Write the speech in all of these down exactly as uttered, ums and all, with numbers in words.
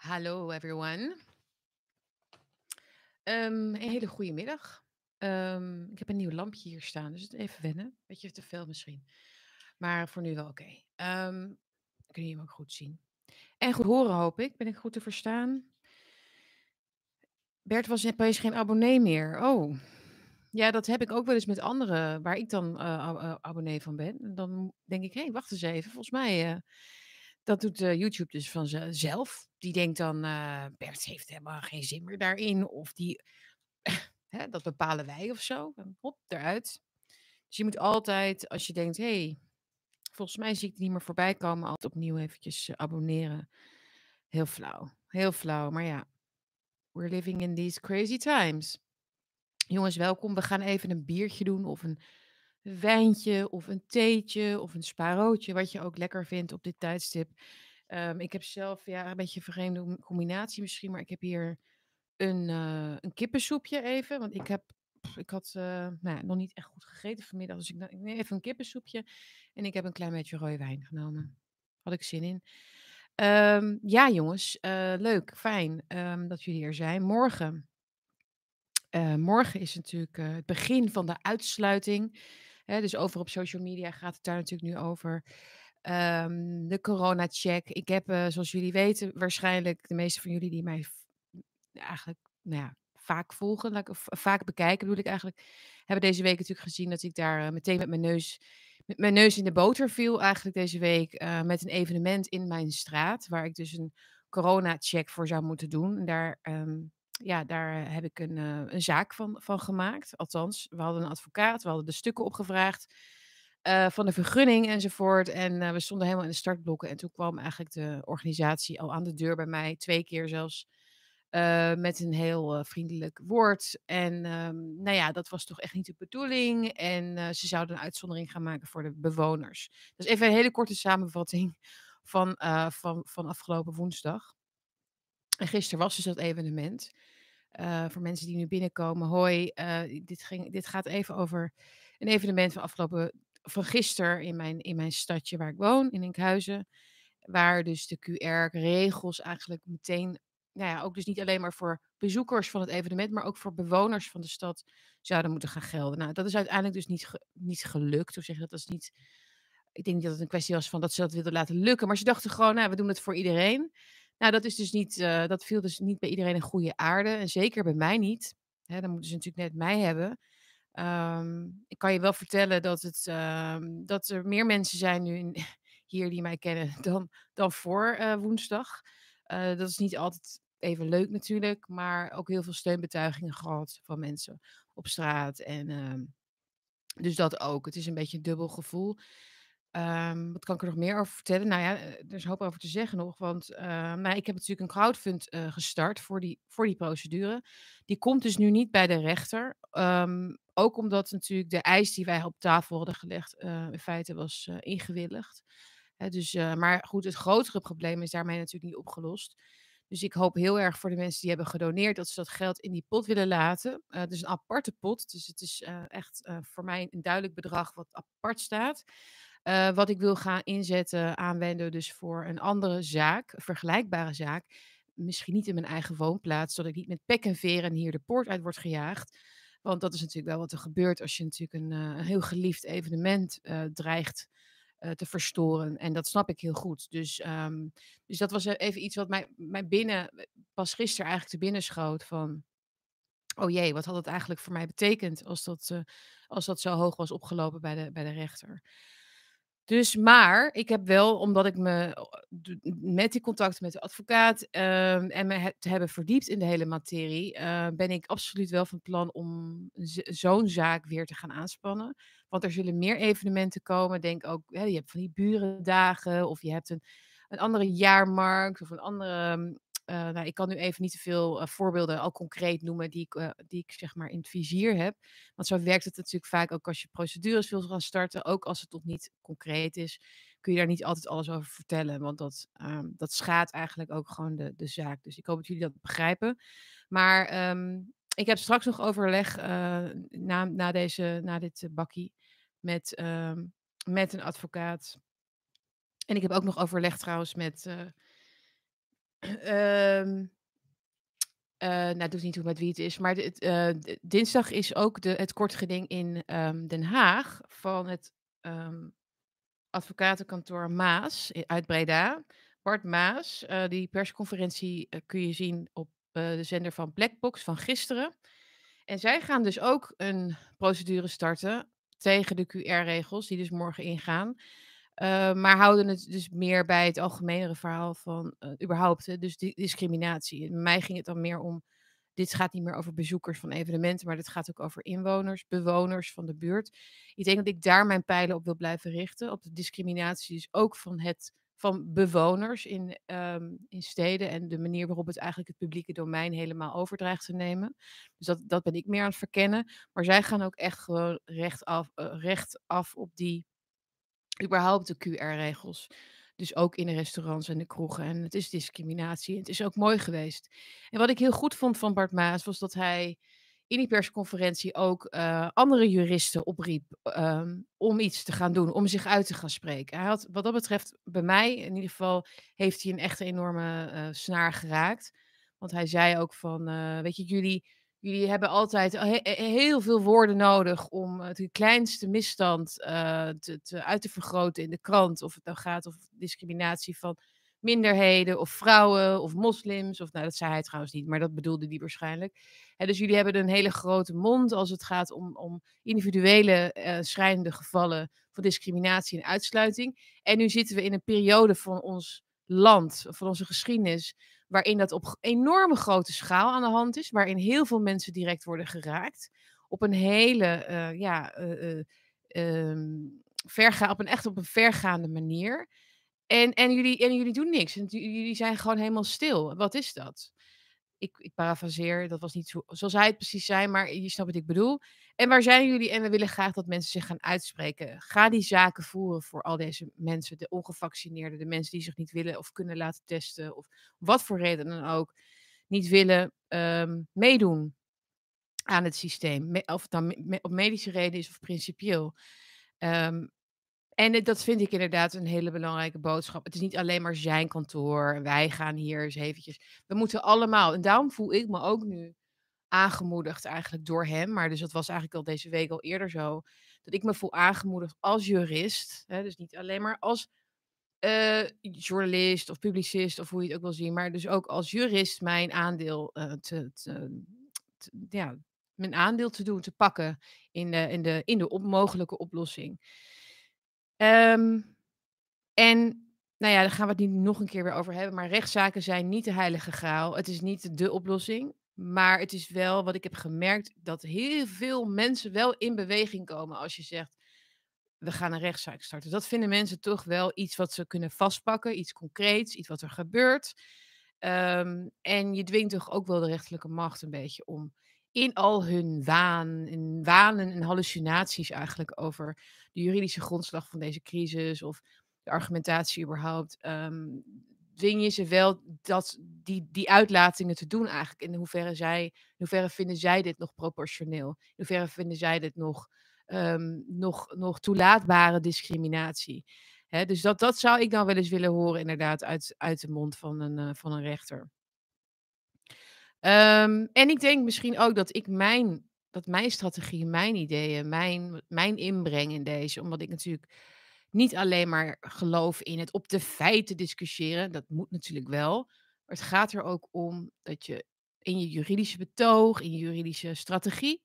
Hallo everyone. Um, een hele goede middag. Um, ik heb een nieuw lampje hier staan, dus even wennen. Beetje te veel misschien. Maar voor nu wel oké. Okay. Um, kunnen jullie hem ook goed zien? En goed horen hoop ik. Ben ik goed te verstaan? Bert was opeens geen abonnee meer. Oh, ja, dat heb ik ook wel eens met anderen waar ik dan uh, abonnee van ben. En dan denk ik, hé, hey, wacht eens even. Volgens mij... Uh, Dat doet uh, YouTube dus vanzelf. Die denkt dan, uh, Bert heeft helemaal geen zin meer daarin. Of die, hè, dat bepalen wij of zo. En hop, eruit. Dus je moet altijd, als je denkt, hé, hey, volgens mij zie ik het niet meer voorbij komen. Altijd opnieuw eventjes uh, abonneren. Heel flauw. Heel flauw, maar ja. We're living in these crazy times. Jongens, welkom. We gaan even een biertje doen of een... een wijntje of een theetje of een sparootje, wat je ook lekker vindt op dit tijdstip. Um, ik heb zelf ja, een beetje een vreemde combinatie misschien, maar ik heb hier een, uh, een kippensoepje even. Want ik, heb, ik had uh, nou, nog niet echt goed gegeten vanmiddag, dus ik, ik neem even een kippensoepje. En ik heb een klein beetje rode wijn genomen. Had ik zin in. Um, ja jongens, uh, leuk, fijn um, dat jullie er zijn. Morgen, uh, morgen is natuurlijk uh, het begin van de uitsluiting. He, dus over op social media gaat het daar natuurlijk nu over. Um, de corona-check. Ik heb, uh, zoals jullie weten, waarschijnlijk de meeste van jullie die mij v- eigenlijk nou ja, vaak volgen, laat ik, v- vaak bekijken bedoel ik eigenlijk, hebben deze week natuurlijk gezien dat ik daar uh, meteen met mijn neus, met mijn neus in de boter viel eigenlijk deze week uh, met een evenement in mijn straat, waar ik dus een corona-check voor zou moeten doen. En daar... Um, Ja, daar heb ik een, uh, een zaak van, van gemaakt. Althans, we hadden een advocaat, we hadden de stukken opgevraagd uh, van de vergunning enzovoort. En uh, we stonden helemaal in de startblokken. En toen kwam eigenlijk de organisatie al aan de deur bij mij, twee keer zelfs, uh, met een heel uh, vriendelijk woord. En um, nou ja, dat was toch echt niet de bedoeling. En uh, ze zouden een uitzondering gaan maken voor de bewoners. Dus even een hele korte samenvatting van, uh, van, van afgelopen woensdag. En gisteren was dus dat evenement. Uh, voor mensen die nu binnenkomen. Hoi, uh, dit, ging, dit gaat even over een evenement van afgelopen van gisteren in mijn, in mijn stadje waar ik woon, in Enkhuizen. Waar dus de Q R-regels eigenlijk meteen, nou ja, ook dus niet alleen maar voor bezoekers van het evenement, maar ook voor bewoners van de stad zouden moeten gaan gelden. Nou, dat is uiteindelijk dus niet, ge, niet gelukt. Hoe zeg je dat? Dat is niet, ik denk niet dat het een kwestie was van dat ze dat wilden laten lukken. Maar ze dachten gewoon, nou, we doen het voor iedereen. Nou, dat, is dus niet, uh, dat viel dus niet bij iedereen een goede aarde. En zeker bij mij niet. He, dan moeten ze natuurlijk net mij hebben. Um, ik kan je wel vertellen dat, het, uh, dat er meer mensen zijn nu in, hier die mij kennen dan, dan voor uh, woensdag. Uh, dat is niet altijd even leuk natuurlijk. Maar ook heel veel steunbetuigingen gehad van mensen op straat. En, uh, dus dat ook. Het is een beetje een dubbel gevoel. Um, wat kan ik er nog meer over vertellen? Nou ja, er is een hoop over te zeggen nog. Want uh, nou, ik heb natuurlijk een crowdfund uh, gestart voor die, voor die procedure. Die komt dus nu niet bij de rechter. Um, ook omdat natuurlijk de eis die wij op tafel hadden gelegd uh, in feite was uh, ingewilligd. He, dus, uh, maar goed, het grotere probleem is daarmee natuurlijk niet opgelost. Dus ik hoop heel erg voor de mensen die hebben gedoneerd dat ze dat geld in die pot willen laten. Uh, het is een aparte pot, dus het is uh, echt uh, voor mij een duidelijk bedrag wat apart staat. Uh, wat ik wil gaan inzetten, aanwenden dus voor een andere zaak, een vergelijkbare zaak. Misschien niet in mijn eigen woonplaats, zodat ik niet met pek en veren hier de poort uit word gejaagd. Want dat is natuurlijk wel wat er gebeurt als je natuurlijk een, uh, een heel geliefd evenement uh, dreigt uh, te verstoren. En dat snap ik heel goed. Dus, um, dus dat was even iets wat mij, mij binnen, pas gisteren eigenlijk te binnen schoot van... Oh jee, wat had het eigenlijk voor mij betekend als dat, uh, als dat zo hoog was opgelopen bij de, bij de rechter. Dus, maar ik heb wel, omdat ik me met die contacten met de advocaat uh, en me he, te hebben verdiept in de hele materie, uh, ben ik absoluut wel van plan om z- zo'n zaak weer te gaan aanspannen. Want er zullen meer evenementen komen. Denk ook, hè, je hebt van die burendagen of je hebt een, een andere jaarmarkt of een andere... Uh, nou, ik kan nu even niet te veel uh, voorbeelden al concreet noemen die ik, uh, die ik zeg maar in het vizier heb. Want zo werkt het natuurlijk vaak ook als je procedures wil gaan starten. Ook als het nog niet concreet is, kun je daar niet altijd alles over vertellen. Want dat, um, dat schaadt eigenlijk ook gewoon de, de zaak. Dus ik hoop dat jullie dat begrijpen. Maar um, ik heb straks nog overleg uh, na, na, deze, na dit uh, bakkie met, uh, met een advocaat. En ik heb ook nog overleg trouwens met... Uh, Um, uh, nou, het doet niet toe met wie het is. Maar dit, uh, dinsdag is ook de, het kortgeding in um, Den Haag van het um, advocatenkantoor Maas uit Breda. Bart Maas, uh, die persconferentie uh, kun je zien op uh, de zender van Blackbox van gisteren. En zij gaan dus ook een procedure starten tegen de Q R-regels die dus morgen ingaan. Uh, maar houden het dus meer bij het algemenere verhaal van uh, überhaupt, hè, dus di- discriminatie. En mij ging het dan meer om, dit gaat niet meer over bezoekers van evenementen, maar dit gaat ook over inwoners, bewoners van de buurt. Ik denk dat ik daar mijn pijlen op wil blijven richten, op de discriminatie dus ook van, het, van bewoners in, um, in steden en de manier waarop het eigenlijk het publieke domein helemaal overdreigt te nemen. Dus dat, dat ben ik meer aan het verkennen. Maar zij gaan ook echt gewoon recht af, uh, recht af op die überhaupt de Q R-regels. Dus ook in de restaurants en de kroegen. En het is discriminatie. Het is ook mooi geweest. En wat ik heel goed vond van Bart Maas was dat hij in die persconferentie ook uh, andere juristen opriep um, om iets te gaan doen, om zich uit te gaan spreken. Hij had, wat dat betreft, bij mij in ieder geval, heeft hij een echt enorme uh, snaar geraakt. Want hij zei ook van, uh, weet je, jullie, jullie hebben altijd he- heel veel woorden nodig om de kleinste misstand uh, te, te uit te vergroten in de krant. Of het nou gaat over discriminatie van minderheden of vrouwen of moslims. Of, nou, dat zei hij trouwens niet, maar dat bedoelde hij waarschijnlijk. He, dus jullie hebben een hele grote mond als het gaat om, om individuele uh, schrijnende gevallen van discriminatie en uitsluiting. En nu zitten we in een periode van ons land, van onze geschiedenis, waarin dat op enorme grote schaal aan de hand is, waarin heel veel mensen direct worden geraakt, op een hele, uh, ja, uh, uh, verga, op een echt op een vergaande manier. En, en, jullie, en jullie doen niks. En jullie zijn gewoon helemaal stil. Wat is dat? Ik, ik parafraseer, dat was niet zo, zoals hij het precies zei, maar je snapt wat ik bedoel. En waar zijn jullie? En we willen graag dat mensen zich gaan uitspreken. Ga die zaken voeren voor al deze mensen, de ongevaccineerden, de mensen die zich niet willen of kunnen laten testen, of wat voor reden dan ook, niet willen um, meedoen aan het systeem. Me- of het dan me- op medische reden is of principieel. Um, En dat vind ik inderdaad een hele belangrijke boodschap. Het is niet alleen maar zijn kantoor en wij gaan hier eens eventjes. We moeten allemaal, en daarom voel ik me ook nu aangemoedigd eigenlijk door hem. Maar dus dat was eigenlijk al deze week al eerder zo. Dat ik me voel aangemoedigd als jurist. Hè, dus niet alleen maar als uh, journalist of publicist of hoe je het ook wil zien. Maar dus ook als jurist mijn aandeel uh, te, te, te, ja, mijn aandeel te doen, te pakken in de, in de, in de op, mogelijke oplossing. Um, en, nou ja, daar gaan we het niet nog een keer weer over hebben, maar rechtszaken zijn niet de heilige graal. Het is niet de oplossing, maar het is wel, wat ik heb gemerkt, dat heel veel mensen wel in beweging komen als je zegt, we gaan een rechtszaak starten. Dat vinden mensen toch wel iets wat ze kunnen vastpakken, iets concreets, iets wat er gebeurt. Um, en je dwingt toch ook wel de rechterlijke macht een beetje om, in al hun waan, in wanen en hallucinaties eigenlijk over de juridische grondslag van deze crisis of de argumentatie überhaupt, um, dwing je ze wel dat die, die uitlatingen te doen eigenlijk. In hoeverre, zij, in hoeverre vinden zij dit nog proportioneel? In hoeverre vinden zij dit nog, um, nog, nog toelaatbare discriminatie? Hè, dus dat, dat zou ik dan wel eens willen horen inderdaad uit, uit de mond van een, uh, van een rechter. Um, en ik denk misschien ook dat ik mijn, dat mijn strategie, mijn ideeën, mijn, mijn inbreng in deze, omdat ik natuurlijk niet alleen maar geloof in het op de feiten discussiëren, dat moet natuurlijk wel, maar het gaat er ook om dat je in je juridische betoog, in je juridische strategie,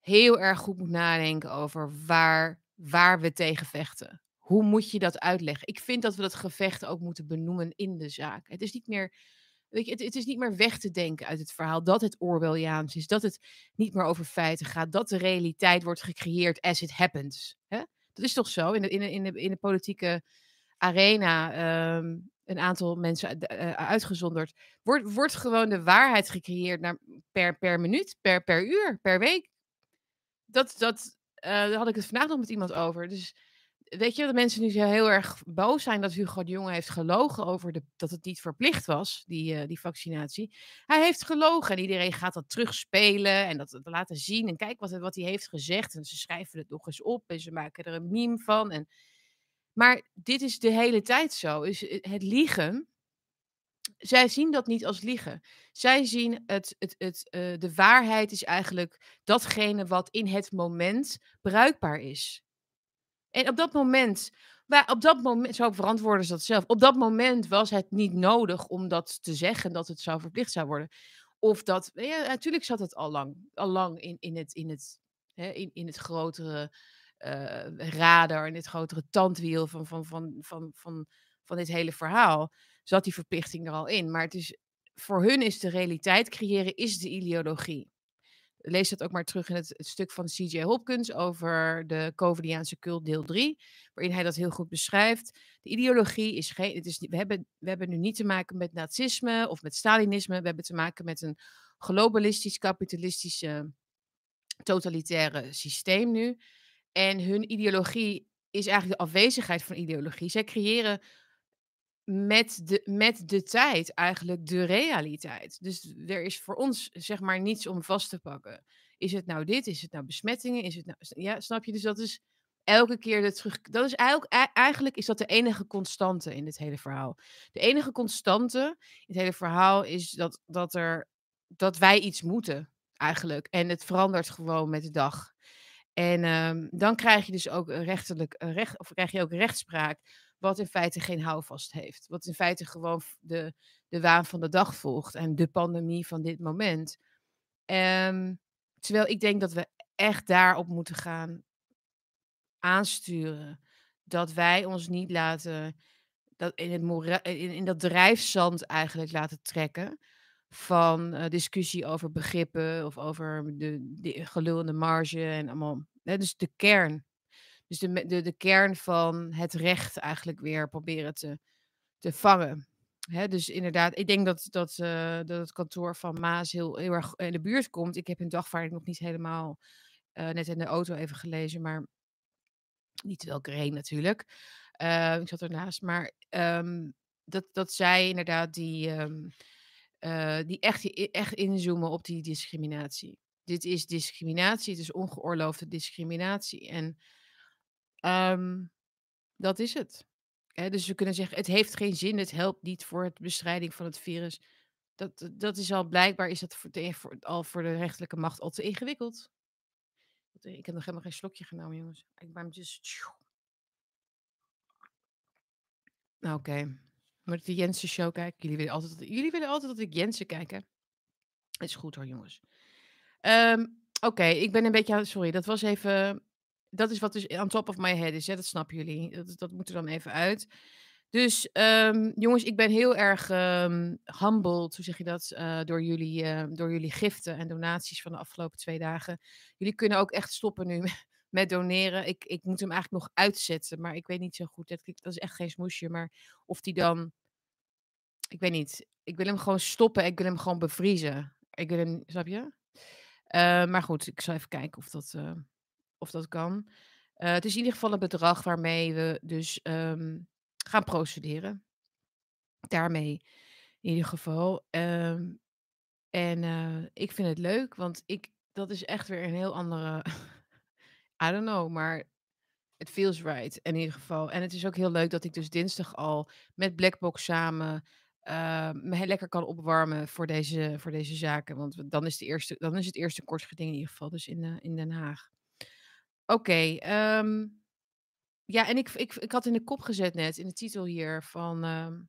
heel erg goed moet nadenken over waar, waar we tegen vechten. Hoe moet je dat uitleggen? Ik vind dat we dat gevecht ook moeten benoemen in de zaak. Het is niet meer... Weet je, het, het is niet meer weg te denken uit het verhaal dat het Orwelliaans is, dat het niet meer over feiten gaat, dat de realiteit wordt gecreëerd as it happens. Hè? Dat is toch zo? In de, in de, in de, in de politieke arena, um, een aantal mensen uh, uitgezonderd, wordt, wordt gewoon de waarheid gecreëerd naar, per, per minuut, per, per uur, per week. Dat, dat, uh, daar had ik het vandaag nog met iemand over. Dus weet je, dat mensen nu heel erg boos zijn dat Hugo de Jonge heeft gelogen over de, dat het niet verplicht was, die, uh, die vaccinatie. Hij heeft gelogen en iedereen gaat dat terugspelen en dat, dat laten zien. En kijk wat, wat hij heeft gezegd en ze schrijven het nog eens op en ze maken er een meme van. En... Maar dit is de hele tijd zo. Dus het liegen zij zien dat niet als liegen. Zij zien het, het, het, uh, de waarheid is eigenlijk datgene wat in het moment bruikbaar is. En op dat moment, maar op dat moment, zo verantwoorden ze dat zelf, op dat moment was het niet nodig om dat te zeggen, dat het zou verplicht zou worden. Of dat, ja, natuurlijk zat het al lang, al lang in, in, het, in, het, hè, in, in het grotere uh, radar, in het grotere tandwiel van, van, van, van, van, van dit hele verhaal, zat die verplichting er al in. Maar het is, voor hun is de realiteit creëren, is de ideologie. Lees dat ook maar terug in het, het stuk van C J Hopkins over de Covidiaanse cult deel drie, waarin hij dat heel goed beschrijft. De ideologie is geen... Het is, we, hebben, we hebben nu niet te maken met nazisme of met Stalinisme. We hebben te maken met een globalistisch, kapitalistische, totalitaire systeem nu. En hun ideologie is eigenlijk de afwezigheid van ideologie. Zij creëren met de, met de tijd eigenlijk de realiteit. Dus er is voor ons, zeg maar, niets om vast te pakken. Is het nou dit? Is het nou besmettingen? Is het nou, ja, snap je? Dus dat is elke keer de terug... Dat is eigenlijk, eigenlijk is dat de enige constante in dit hele verhaal. De enige constante in het hele verhaal is dat, dat, er, dat wij iets moeten, eigenlijk. En het verandert gewoon met de dag. En um, dan krijg je dus ook rechterlijk, recht, of krijg je ook rechtspraak, wat in feite geen houvast heeft. Wat in feite gewoon de, de waan van de dag volgt. En de pandemie van dit moment. Um, terwijl ik denk dat we echt daarop moeten gaan aansturen. Dat wij ons niet laten... Dat in, het mora- in, in dat drijfzand eigenlijk laten trekken. Van uh, discussie over begrippen. Of over de, de gelul in de marge. En allemaal. Hè, dus de kern. Dus de, de, de kern van het recht eigenlijk weer proberen te, te vangen. Hè, dus inderdaad, ik denk dat, dat, uh, dat het kantoor van Maas heel, heel erg in de buurt komt. Ik heb hun dagvaarding nog niet helemaal uh, net in de auto even gelezen. Maar niet terwijl ik erheen natuurlijk. Uh, ik zat ernaast. Maar um, dat, dat zij inderdaad die, um, uh, die echt, echt inzoomen op die discriminatie. Dit is discriminatie. Het is ongeoorloofde discriminatie. En... Um, dat is het. He, dus we kunnen zeggen, het heeft geen zin, het helpt niet voor de bestrijding van het virus. Dat, dat is al blijkbaar, is dat voor de, voor, al voor de rechterlijke macht al te ingewikkeld. Ik heb nog helemaal geen slokje genomen, jongens. Ik ben just... Oké. Okay. Moet ik de Jensen show kijken? Jullie willen altijd dat, jullie willen altijd dat ik Jensen kijk, hè? Het is goed hoor, jongens. Um, Oké, okay, ik ben een beetje aan... Sorry, dat was even... Dat is wat dus on top of my head is, hè? Dat snappen jullie. Dat, dat moet er dan even uit. Dus um, jongens, ik ben heel erg um, humbled, hoe zeg je dat, uh, door, jullie, uh, door jullie giften en donaties van de afgelopen twee dagen. Jullie kunnen ook echt stoppen nu met doneren. Ik, ik moet hem eigenlijk nog uitzetten, maar ik weet niet zo goed. Dat, dat is echt geen smoesje, maar of die dan... Ik weet niet. Ik wil hem gewoon stoppen. Ik wil hem gewoon bevriezen. Ik wil hem, snap je? Uh, maar goed, ik zal even kijken of dat... Uh... Of dat kan. Uh, het is in ieder geval een bedrag waarmee we dus um, gaan procederen. Daarmee in ieder geval. Um, en uh, ik vind het leuk, want ik, dat is echt weer een heel andere... I don't know, maar it feels right in ieder geval. En het is ook heel leuk dat ik dus dinsdag al met Blackbox samen... Uh, me heel lekker kan opwarmen voor deze, voor deze zaken. Want dan is, de eerste, dan is het eerste kortgeding in ieder geval, dus in, uh, in Den Haag. Oké, okay, um, ja, en ik, ik, ik had in de kop gezet net, in de titel hier, van... Um,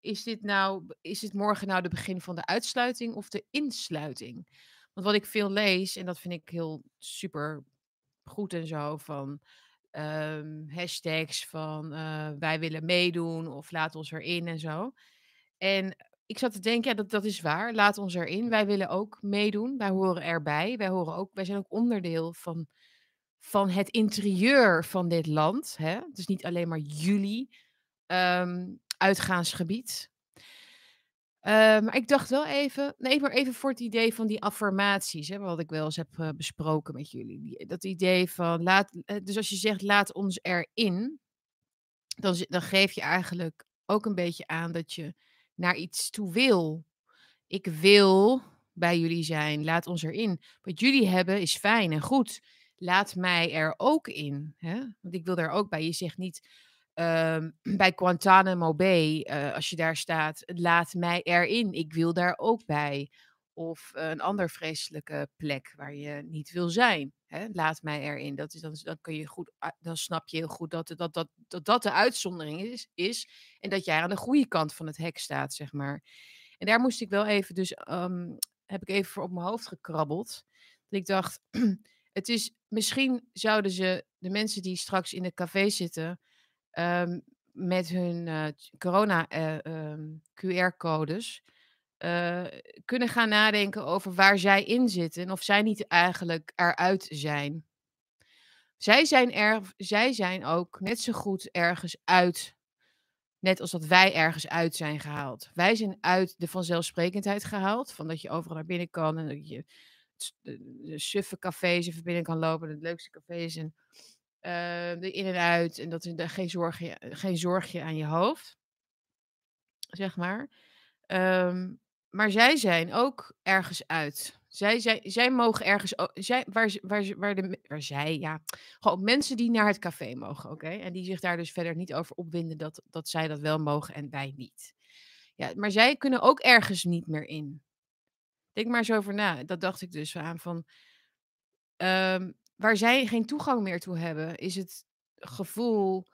is dit nou, is dit morgen nou de begin van de uitsluiting of de insluiting? Want wat ik veel lees, en dat vind ik heel super goed en zo, van um, hashtags van uh, wij willen meedoen of laat ons erin en zo. En ik zat te denken, ja, dat, dat is waar, laat ons erin. Wij willen ook meedoen, wij horen erbij, wij, horen ook, wij zijn ook onderdeel van... van het interieur van dit land. Hè? Dus niet alleen maar jullie um, uitgaansgebied. Uh, maar ik dacht wel even... Nee, maar even voor het idee van die affirmaties. Hè, wat ik wel eens heb uh, besproken met jullie. Dat idee van... Laat, dus als je zegt laat ons erin... Dan, dan geef je eigenlijk ook een beetje aan dat je naar iets toe wil. Ik wil bij jullie zijn. Laat ons erin. Wat jullie hebben is fijn en goed... Laat mij er ook in. Hè? Want ik wil daar ook bij. Je zegt niet, Um, bij Guantanamo Bay, uh, als je daar staat, laat mij erin. Ik wil daar ook bij. Of uh, een ander vreselijke plek waar je niet wil zijn. Hè? Laat mij erin. Dat is, dan, dan, kun je goed, dan snap je heel goed dat dat, dat, dat, dat de uitzondering is, is. En dat jij aan de goede kant van het hek staat, zeg maar. En daar moest ik wel even, dus um, heb ik even voor op mijn hoofd gekrabbeld. Dat ik dacht, het is, misschien zouden ze de mensen die straks in het café zitten... Um, met hun uh, corona-Q R-codes uh, um, uh, kunnen gaan nadenken over waar zij in zitten en of zij niet eigenlijk eruit zijn. Zij zijn, er, zij zijn ook net zo goed ergens uit, net als dat wij ergens uit zijn gehaald. Wij zijn uit de vanzelfsprekendheid gehaald, van dat je overal naar binnen kan en dat je de suffe cafés even binnen kan lopen, de leukste cafés en... Uh, in en uit en dat er geen zorgje, geen zorgje aan je hoofd, zeg maar. Um, maar zij zijn ook ergens uit. Zij, zij, zij mogen ergens, zij, waar, waar, waar, de, waar zij, ja, gewoon mensen die naar het café mogen, oké? En die zich daar dus verder niet over opwinden dat, dat zij dat wel mogen en wij niet. Ja, maar zij kunnen ook ergens niet meer in. Denk maar eens over na. Dat dacht ik dus aan van... Um, waar zij geen toegang meer toe hebben, is het gevoel...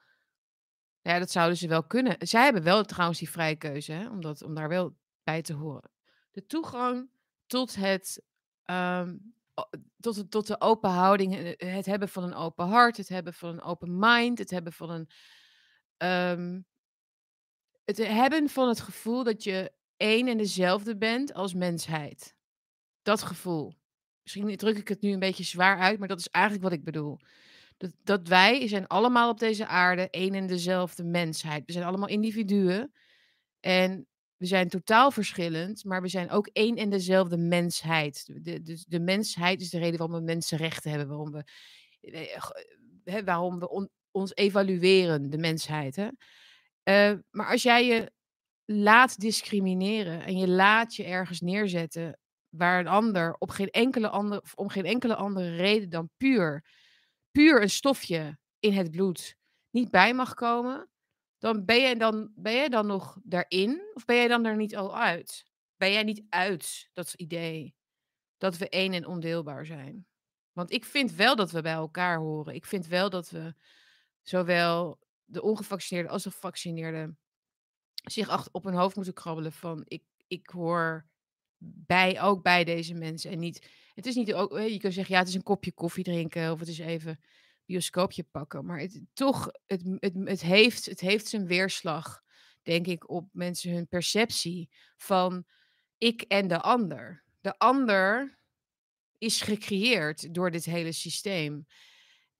Ja, dat zouden ze wel kunnen. Zij hebben wel trouwens die vrije keuze, hè, om, dat, om daar wel bij te horen. De toegang tot, het, um, tot, het, tot de open houding, het hebben van een open hart, het hebben van een open mind, het hebben van een... Um, het hebben van het gevoel dat je één en dezelfde bent als mensheid. Dat gevoel. Misschien druk ik het nu een beetje zwaar uit, maar dat is eigenlijk wat ik bedoel. Dat, dat wij zijn allemaal op deze aarde één en dezelfde mensheid. We zijn allemaal individuen en we zijn totaal verschillend, maar we zijn ook één en dezelfde mensheid. De, de, de mensheid is de reden waarom we mensenrechten hebben, waarom we, hè, waarom we on, ons evalueren, de mensheid. Hè? Uh, maar als jij je laat discrimineren en je laat je ergens neerzetten... waar een ander op geen enkele andere, om geen enkele andere reden dan puur, puur een stofje in het bloed niet bij mag komen, dan ben jij dan, ben jij dan nog daarin of ben jij dan er niet al uit? Ben jij niet uit dat idee dat we één en ondeelbaar zijn? Want ik vind wel dat we bij elkaar horen. Ik vind wel dat we zowel de ongevaccineerden als de gevaccineerden zich achter op hun hoofd moeten krabbelen van ik, ik hoor... bij, ook bij deze mensen. En niet, het is niet ook, je kunt zeggen, ja, het is een kopje koffie drinken of het is even een bioscoopje pakken. Maar het, toch, het, het, het, heeft, het heeft zijn weerslag, denk ik, op mensen hun perceptie van ik en de ander. De ander is gecreëerd door dit hele systeem.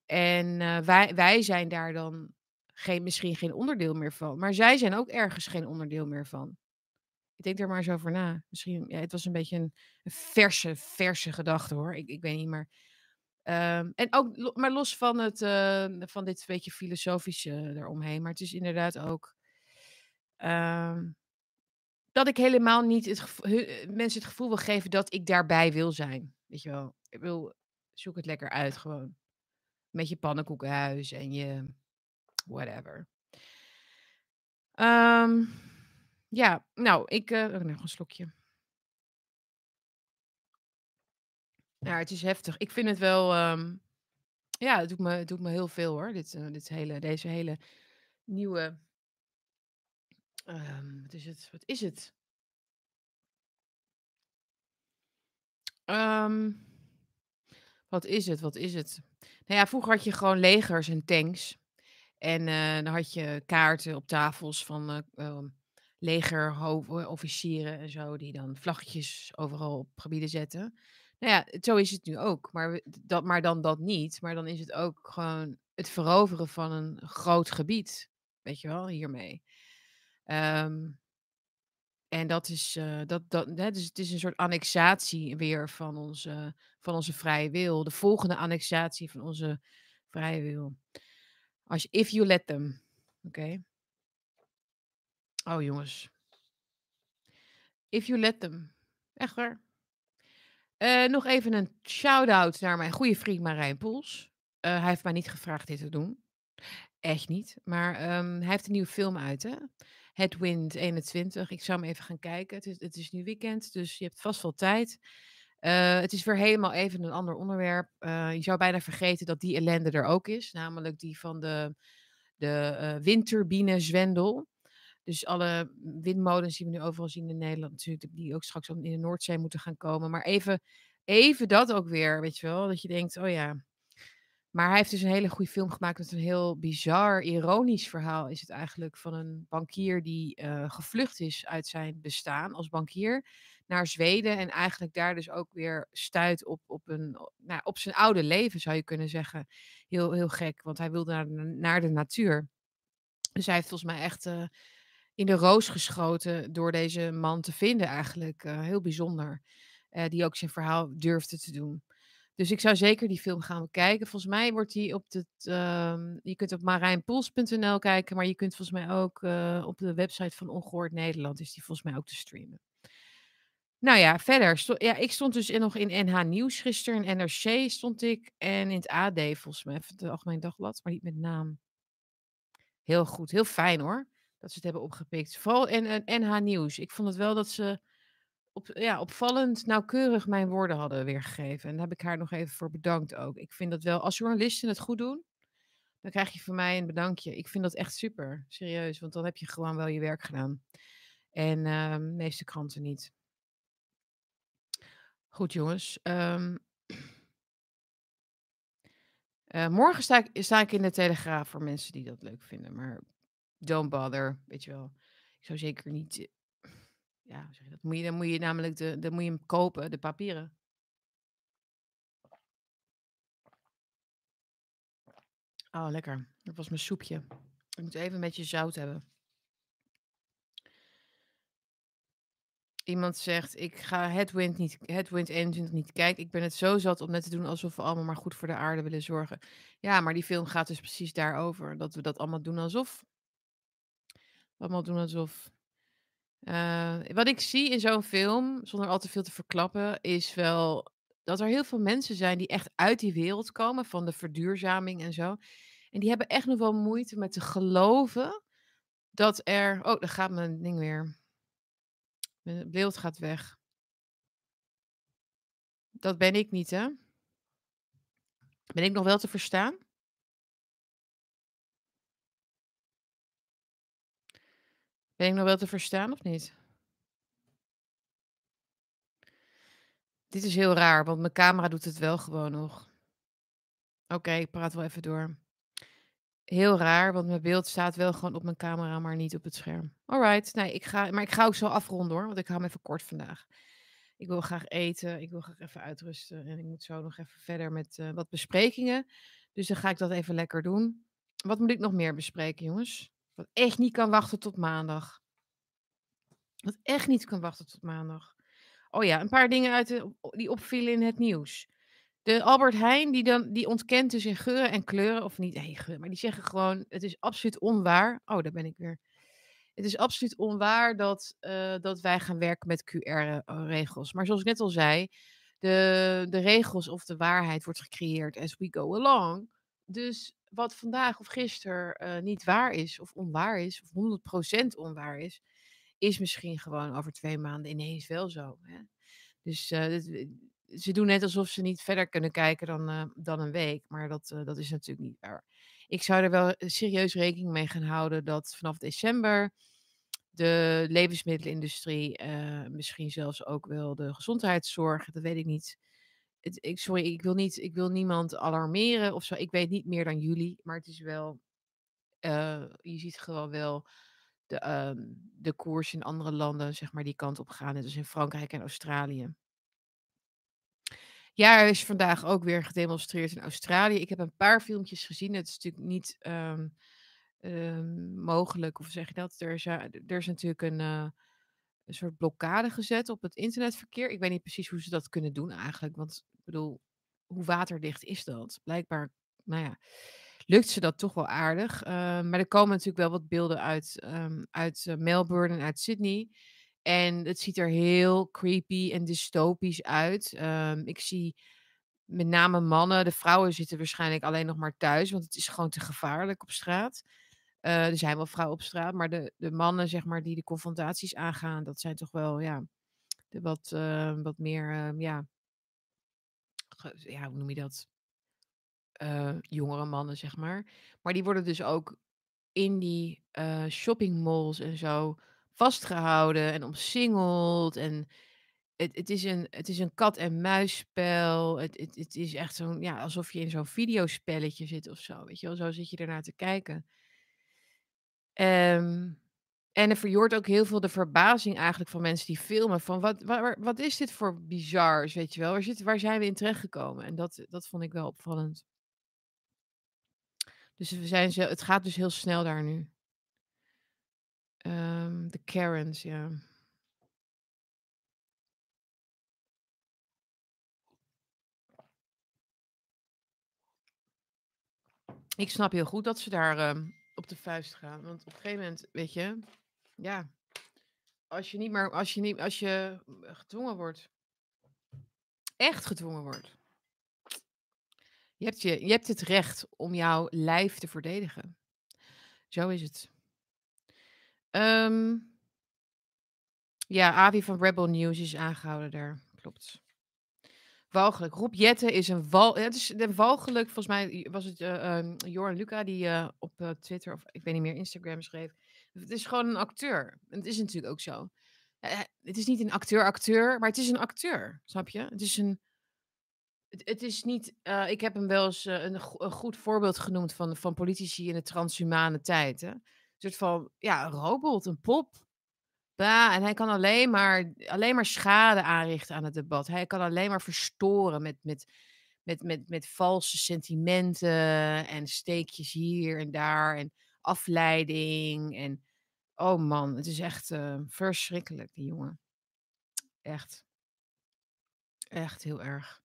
En uh, wij, wij zijn daar dan geen, misschien geen onderdeel meer van. Maar zij zijn ook ergens geen onderdeel meer van. Ik denk er maar eens over na. Misschien, ja, het was een beetje een, een verse, verse gedachte hoor. Ik, ik weet niet, maar... Um, en ook, maar los van, het, uh, van dit beetje filosofische eromheen. Maar het is inderdaad ook... Um, dat ik helemaal niet het gevo- hu- mensen het gevoel wil geven dat ik daarbij wil zijn. Weet je wel. Ik wil, zoek het lekker uit gewoon. Met je pannenkoekenhuis en je... Whatever. Ehm... Um, Ja, nou, ik... Uh, oh, nog een slokje. Ja, het is heftig. Ik vind het wel... Um, ja, het doet, me, het doet me heel veel, hoor. Dit, uh, dit hele, deze hele nieuwe... Um, wat is het? Wat is het? Um, wat is het? Wat is het? Nou ja, vroeger had je gewoon legers en tanks. En uh, dan had je kaarten op tafels van... Uh, um, legerofficieren en zo, die dan vlaggetjes overal op gebieden zetten. Nou ja, zo is het nu ook. Maar, dat, maar dan dat niet. Maar dan is het ook gewoon het veroveren van een groot gebied. Weet je wel, hiermee. Um, en dat is... Uh, dat, dat, hè, dus het is een soort annexatie weer van onze, van onze vrije wil. De volgende annexatie van onze vrije wil. Als, if you let them. Oké. Okay. Oh jongens. If you let them. Echt waar. Uh, nog even een shout-out naar mijn goede vriend Marijn Poels. Uh, hij heeft mij niet gevraagd dit te doen. echt niet. Maar um, hij heeft een nieuwe film uit, hè? Headwind eenentwintig. Ik zou hem even gaan kijken. Het is, het is nu weekend, dus je hebt vast wel tijd. Uh, het is weer helemaal even een ander onderwerp. Uh, je zou bijna vergeten dat die ellende er ook is. Namelijk die van de, de uh, windturbine-zwendel. Dus alle windmolens die we nu overal zien in Nederland, natuurlijk, die ook straks in de Noordzee moeten gaan komen. Maar even, even dat ook weer, weet je wel. Dat je denkt, oh ja. Maar hij heeft dus een hele goede film gemaakt met een heel bizar, ironisch verhaal. Is het eigenlijk van een bankier die uh, gevlucht is uit zijn bestaan als bankier naar Zweden. En eigenlijk daar dus ook weer stuit op, op, een, nou, op zijn oude leven, zou je kunnen zeggen. Heel, heel gek, want hij wilde naar de, naar de natuur. Dus hij heeft volgens mij echt uh, in de roos geschoten door deze man te vinden eigenlijk. Uh, heel bijzonder. Uh, die ook zijn verhaal durfde te doen. Dus ik zou zeker die film gaan bekijken. Volgens mij wordt die op het... Uh, je kunt op marijnpuls punt n l kijken, maar je kunt volgens mij ook uh, op de website van Ongehoord Nederland is die volgens mij ook te streamen. Nou ja, verder. Sto- ja, ik stond dus in, nog in N H Nieuws gisteren. In N R C stond ik. En in het A D volgens mij. Even het Algemeen Dagblad, maar niet met naam. Heel goed. Heel fijn hoor. Dat ze het hebben opgepikt. Vooral in, in N H Nieuws. Ik vond het wel dat ze... Op, ja, opvallend nauwkeurig mijn woorden hadden weergegeven. En daar heb ik haar nog even voor bedankt ook. Ik vind dat wel, als journalisten het goed doen, dan krijg je van mij een bedankje. Ik vind dat echt super, serieus. Want dan heb je gewoon wel je werk gedaan. En uh, de meeste kranten niet. Goed jongens. Um, uh, morgen sta ik, sta ik in de Telegraaf voor mensen die dat leuk vinden. Maar don't bother, weet je wel. Ik zou zeker niet... Ja, zeg je dat? Moet je, dan moet je namelijk de, dan moet je hem kopen, de papieren. Oh, lekker. Dat was mijn soepje. Ik moet even een beetje zout hebben. Iemand zegt, ik ga Headwind, niet, Headwind eenentwintig niet kijken. Ik ben het zo zat om net te doen alsof we allemaal maar goed voor de aarde willen zorgen. Ja, maar die film gaat dus precies daarover. Dat we dat allemaal doen alsof. Allemaal doen alsof... Uh, wat ik zie in zo'n film, zonder al te veel te verklappen, is wel dat er heel veel mensen zijn die echt uit die wereld komen, van de verduurzaming en zo. En die hebben echt nog wel moeite met te geloven dat er... Oh, daar gaat mijn ding weer. Mijn beeld gaat weg. Dat ben ik niet, hè? Ben ik nog wel te verstaan? Ben ik nog wel te verstaan of niet? Dit is heel raar, want mijn camera doet het wel gewoon nog. Oké, okay, ik praat wel even door. Heel raar, want mijn beeld staat wel gewoon op mijn camera, maar niet op het scherm. Alright, nee, ik ga, maar ik ga ook zo afronden hoor, want ik hou hem even kort vandaag. Ik wil graag eten, ik wil graag even uitrusten en ik moet zo nog even verder met uh, wat besprekingen. Dus dan ga ik dat even lekker doen. Wat moet ik nog meer bespreken, jongens? Wat echt niet kan wachten tot maandag. Wat echt niet kan wachten tot maandag. Oh ja, een paar dingen uit de, die opvielen in het nieuws. De Albert Heijn, die, dan, die ontkent dus in geuren en kleuren. Of niet, hey, geuren, maar die zeggen gewoon, het is absoluut onwaar. Oh, daar ben ik weer. Het is absoluut onwaar dat, uh, dat wij gaan werken met Q R-regels. Maar zoals ik net al zei, de, de regels of de waarheid wordt gecreëerd as we go along. Dus... wat vandaag of gisteren uh, niet waar is, of onwaar is, of honderd procent onwaar is, is misschien gewoon over twee maanden ineens wel zo. Hè? Dus uh, dit, ze doen net alsof ze niet verder kunnen kijken dan, uh, dan een week, maar dat, uh, dat is natuurlijk niet waar. Ik zou er wel serieus rekening mee gaan houden dat vanaf december de levensmiddelenindustrie, uh, misschien zelfs ook wel de gezondheidszorg, dat weet ik niet. Het, ik, sorry, ik wil, niet, ik wil niemand alarmeren of zo. Ik weet niet meer dan jullie, maar het is wel... Uh, je ziet gewoon wel de, uh, de koers in andere landen, zeg maar, die kant op gaan. Dus in Frankrijk en Australië. Ja, er is vandaag ook weer gedemonstreerd in Australië. Ik heb een paar filmpjes gezien. Het is natuurlijk niet um, um, mogelijk, of zeg je dat? Er is, er is natuurlijk een... Uh, een soort blokkade gezet op het internetverkeer. Ik weet niet precies hoe ze dat kunnen doen eigenlijk. Want ik bedoel, hoe waterdicht is dat? Blijkbaar, nou ja, lukt ze dat toch wel aardig. Uh, maar er komen natuurlijk wel wat beelden uit, um, uit Melbourne en uit Sydney. En het ziet er heel creepy en dystopisch uit. Um, ik zie met name mannen. De vrouwen zitten waarschijnlijk alleen nog maar thuis, want het is gewoon te gevaarlijk op straat. Uh, er zijn wel vrouwen op straat, maar de, de mannen, zeg maar, die de confrontaties aangaan, dat zijn toch wel, ja, de wat, uh, wat meer, uh, ja, ge, ja, hoe noem je dat? Uh, jongere mannen, zeg maar. Maar die worden dus ook in die uh, shoppingmalls en zo vastgehouden en omsingeld. En het, het, is een, het is een kat-en-muisspel. Het, het, het is echt zo'n, ja, alsof je in zo'n videospelletje zit of zo. Weet je wel, zo zit je ernaar te kijken. Um, en er verjoort ook heel veel de verbazing eigenlijk van mensen die filmen. Van wat, waar, wat is dit voor bizars, weet je wel? Waar, zit, waar zijn we in terechtgekomen? En dat, dat vond ik wel opvallend. Dus we zijn, het gaat dus heel snel daar nu. Um, de Karens, ja. Ik snap heel goed dat ze daar... Uh, op de vuist gaan, want op een gegeven moment, weet je, ja, als je niet maar, als je niet, als je gedwongen wordt, echt gedwongen wordt, je hebt, je, je hebt het recht om jouw lijf te verdedigen. Zo is het. Um, ja, Avi van Rebel News is aangehouden daar, klopt. Walgelijk. Rob Jetten is een wal... Ja, het is een walgelijk, volgens mij was het uh, um, Joran Luca die uh, op uh, Twitter of ik weet niet meer, Instagram schreef. Het is gewoon een acteur. En het is natuurlijk ook zo. Uh, het is niet een acteur-acteur, maar het is een acteur. Snap je? Het is een... Het, het is niet... Uh, ik heb hem wel eens uh, een, go- een goed voorbeeld genoemd van, van politici in de transhumane tijd. Hè? Een soort van, ja, een robot, een pop. Ja, en hij kan alleen maar, alleen maar schade aanrichten aan het debat. Hij kan alleen maar verstoren met, met, met, met, met valse sentimenten en steekjes hier en daar en afleiding. En oh man, het is echt uh, verschrikkelijk, die jongen. Echt. Echt heel erg.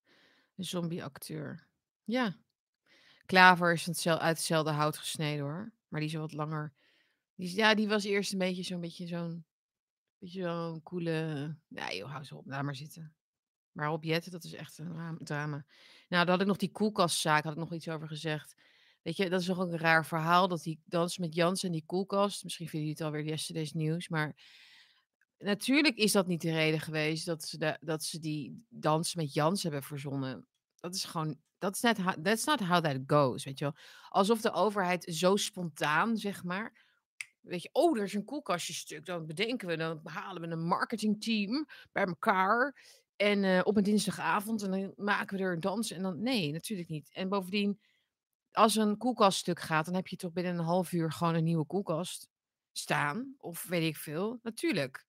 Een zombie-acteur. Ja. Klaver is uit hetzelfde hout gesneden hoor. Maar die is wat langer. Die, ja, die was eerst een beetje zo'n beetje zo'n... Zo'n coole... Nee joh, hou ze op, laat maar zitten. Maar op Jetten, dat is echt een drama. Nou, daar had ik nog die koelkastzaak, had ik nog iets over gezegd. Weet je, dat is toch ook een raar verhaal, dat die Dansen met Jansen en die koelkast... Misschien vinden jullie het alweer yesterday's nieuws, maar... Natuurlijk is dat niet de reden geweest dat ze, de, dat ze die Dansen met Jansen hebben verzonnen. Dat is gewoon... That's not how, that's not how that goes, weet je wel. Alsof de overheid zo spontaan, zeg maar... Weet je, oh, er is een koelkastje stuk. Dan bedenken we, dan halen we een marketingteam bij elkaar. En uh, op een dinsdagavond, en dan maken we er een dans. En dan, nee, natuurlijk niet. En bovendien, als een koelkaststuk gaat, dan heb je toch binnen een half uur gewoon een nieuwe koelkast staan. Of weet ik veel. Natuurlijk.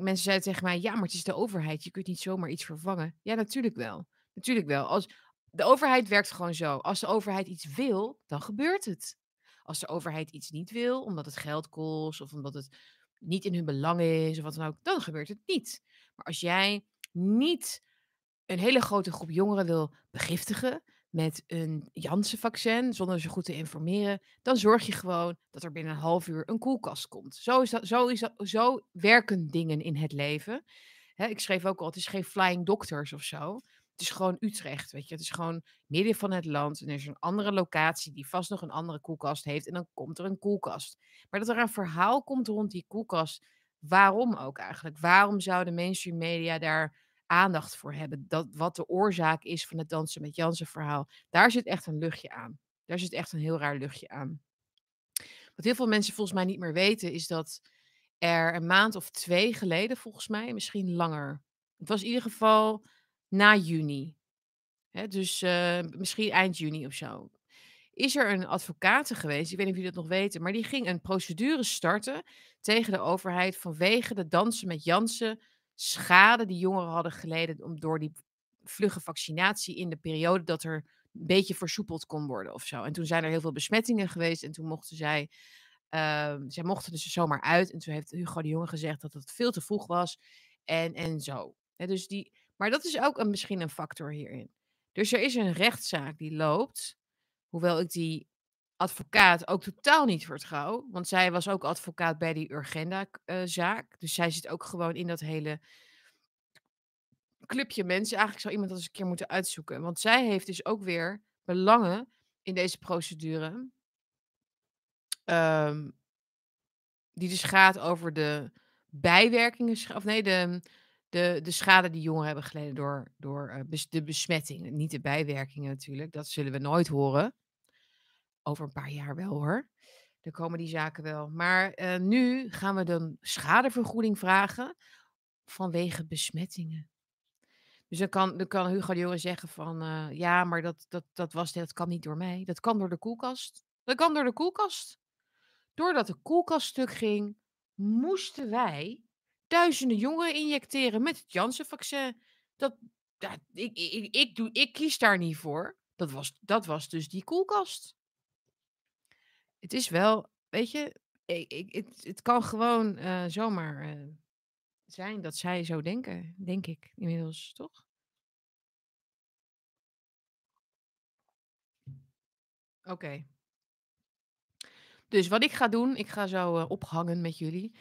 Mensen zeiden tegen mij, ja, maar het is de overheid. Je kunt niet zomaar iets vervangen. Ja, natuurlijk wel. Natuurlijk wel. Als, de overheid werkt gewoon zo. Als de overheid iets wil, dan gebeurt het. Als de overheid iets niet wil, omdat het geld kost... of omdat het niet in hun belang is of wat dan ook... dan gebeurt het niet. Maar als jij niet een hele grote groep jongeren wil begiftigen... met een Janssen-vaccin, zonder ze goed te informeren... dan zorg je gewoon dat er binnen een half uur een koelkast komt. Zo, is dat, zo, is dat, zo werken dingen in het leven. Hè, ik schreef ook al, het is geen flying doctors of zo... Het is gewoon Utrecht, weet je. Het is gewoon midden van het land. En er is een andere locatie die vast nog een andere koelkast heeft. En dan komt er een koelkast. Maar dat er een verhaal komt rond die koelkast. Waarom ook eigenlijk? Waarom zou de mainstream media daar aandacht voor hebben? Dat, wat de oorzaak is van het Dansen met Jansen verhaal. Daar zit echt een luchtje aan. Daar zit echt een heel raar luchtje aan. Wat heel veel mensen volgens mij niet meer weten... is dat er een maand of twee geleden volgens mij... misschien langer. Het was in ieder geval... Na juni, hè, dus uh, misschien eind juni of zo, is er een advocaat geweest, ik weet niet of jullie dat nog weten, maar die ging een procedure starten tegen de overheid vanwege de Dansen met Jansen schade die jongeren hadden geleden om door die vlugge vaccinatie in de periode dat er een beetje versoepeld kon worden of zo. En toen zijn er heel veel besmettingen geweest en toen mochten zij, uh, zij mochten dus zomaar uit en toen heeft Hugo de Jonge gezegd dat het veel te vroeg was en, en zo. Hè, dus die... Maar dat is ook een, misschien een factor hierin. Dus er is een rechtszaak die loopt. Hoewel ik die advocaat ook totaal niet vertrouw. Want zij was ook advocaat bij die Urgenda-zaak. Uh, dus zij zit ook gewoon in dat hele clubje mensen. Eigenlijk zou iemand dat eens een keer moeten uitzoeken. Want zij heeft dus ook weer belangen in deze procedure. Um, die dus gaat over de bijwerkingen. Of nee, de, de, de schade die jongeren hebben geleden door, door de besmetting. Niet de bijwerkingen natuurlijk. Dat zullen we nooit horen. Over een paar jaar wel hoor. Dan komen die zaken wel. Maar uh, nu gaan we dan schadevergoeding vragen vanwege besmettingen. Dus dan kan, dan kan Hugo de Jonge zeggen van... Uh, ja, maar dat, dat, dat, was, dat kan niet door mij. Dat kan door de koelkast. Dat kan door de koelkast. Doordat de koelkast stuk ging, moesten wij duizenden jongeren injecteren met het Janssen-vaccin. Dat, dat, ik, ik, ik, doe, ik kies daar niet voor. Dat was, dat was dus die koelkast. Het is wel, weet je, ik, ik, het, het kan gewoon uh, zomaar uh, zijn dat zij zo denken, denk ik inmiddels, toch? Oké. Okay. Dus wat ik ga doen, ik ga zo uh, ophangen met jullie.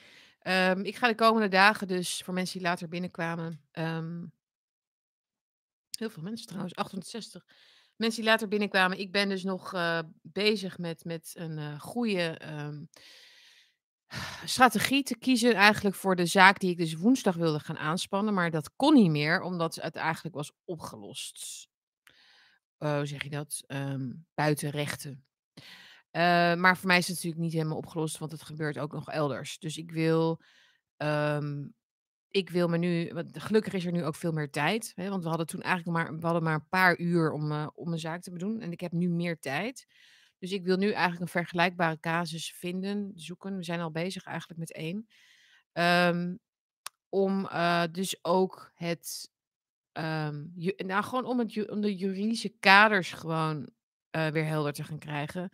Um, ik ga de komende dagen dus, voor mensen die later binnenkwamen, um, heel veel mensen trouwens, achtenzestig... mensen die later binnenkwamen, ik ben dus nog uh, bezig met, met een uh, goede um, strategie te kiezen eigenlijk voor de zaak die ik dus woensdag wilde gaan aanspannen. Maar dat kon niet meer, omdat het eigenlijk was opgelost. Uh, hoe zeg je dat? Um, buiten rechten. Uh, maar voor mij is het natuurlijk niet helemaal opgelost, want het gebeurt ook nog elders. Dus ik wil... Um, Ik wil me nu, want gelukkig is er nu ook veel meer tijd. Hè, want we hadden toen eigenlijk maar, we hadden maar een paar uur om, uh, om een zaak te doen. En ik heb nu meer tijd. Dus ik wil nu eigenlijk een vergelijkbare casus vinden, zoeken. We zijn al bezig eigenlijk met één. Um, om uh, dus ook het, um, ju- nou gewoon om, het ju- om de juridische kaders gewoon uh, weer helder te gaan krijgen.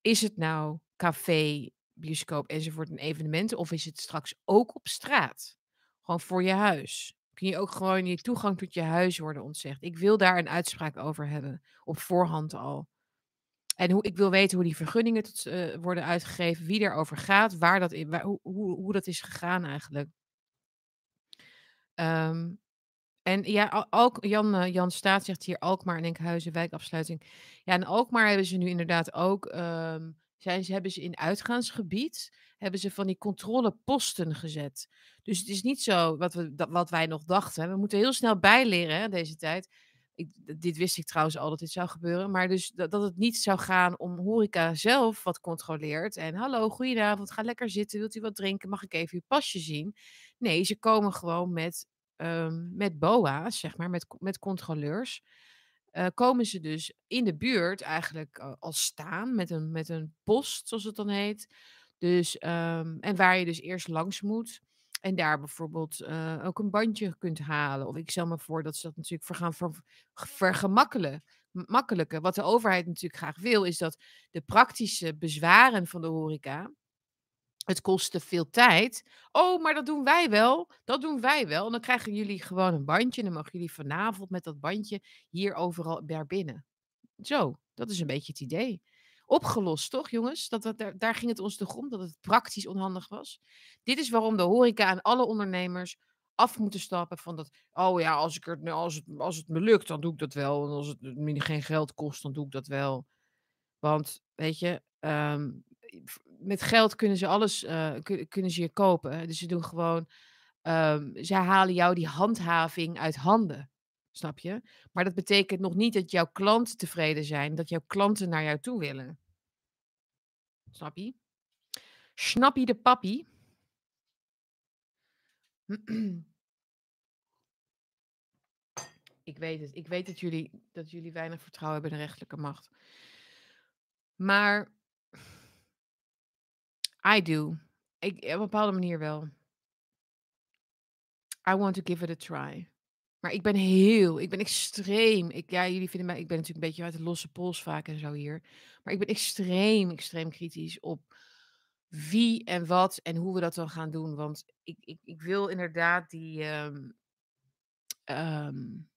Is het nou café, bioscoop enzovoort en evenementen? Of is het straks ook op straat? Gewoon voor je huis. Kun je ook gewoon je toegang tot je huis worden ontzegd. Ik wil daar een uitspraak over hebben. Op voorhand al. En hoe, ik wil weten hoe die vergunningen tot, uh, worden uitgegeven. Wie daarover gaat. Waar dat in, waar, hoe, hoe, hoe dat is gegaan eigenlijk. Um, en ja, Alk, Jan, uh, Jan Staat zegt hier Alkmaar en Enkhuizen. Wijkafsluiting. Ja, en Alkmaar hebben ze nu inderdaad ook... Um, Zijn ze, hebben ze in uitgaansgebied, hebben ze van die controleposten gezet. Dus het is niet zo wat, we, dat, wat wij nog dachten. Hè. We moeten heel snel bijleren hè, deze tijd. Ik, dit wist ik trouwens al dat dit zou gebeuren. Maar dus dat, dat het niet zou gaan om horeca zelf wat controleert. En hallo, goedenavond, ga lekker zitten. Wilt u wat drinken? Mag ik even uw pasje zien? Nee, ze komen gewoon met, um, met boa's, zeg maar, met, met controleurs. Uh, komen ze dus in de buurt eigenlijk uh, al staan met een, met een post, zoals het dan heet. Dus, um, en waar je dus eerst langs moet. En daar bijvoorbeeld uh, ook een bandje kunt halen. Of ik stel me voor dat ze dat natuurlijk voor gaan ver, vergemakkelijken. Makkelijker. Wat de overheid natuurlijk graag wil, is dat de praktische bezwaren van de horeca... Het kostte veel tijd. Oh, maar dat doen wij wel. Dat doen wij wel. En dan krijgen jullie gewoon een bandje. En dan mogen jullie vanavond met dat bandje hier overal daar binnen. Zo, dat is een beetje het idee. Opgelost, toch jongens? Dat, dat, daar, daar ging het ons toch om, dat het praktisch onhandig was. Dit is waarom de horeca en alle ondernemers af moeten stappen van dat... Oh ja, als, ik het, als, het, als het me lukt, dan doe ik dat wel. En als het me geen geld kost, dan doe ik dat wel. Want, weet je... Um, met geld kunnen ze alles uh, kunnen ze je kopen. Dus ze doen gewoon... Um, ze halen jou die handhaving uit handen. Snap je? Maar dat betekent nog niet dat jouw klanten tevreden zijn. Dat jouw klanten naar jou toe willen. Snap je? Snap je de papi? Ik weet het. Ik weet dat jullie, dat jullie weinig vertrouwen hebben in de rechterlijke macht. Maar... I do. Ik, op een bepaalde manier wel. I want to give it a try. Maar ik ben heel, ik ben extreem. Ik, ja, jullie vinden mij, ik ben natuurlijk een beetje uit de losse pols vaak en zo hier. Maar ik ben extreem, extreem kritisch op wie en wat en hoe we dat dan gaan doen. Want ik, ik, ik wil inderdaad die... Um, um,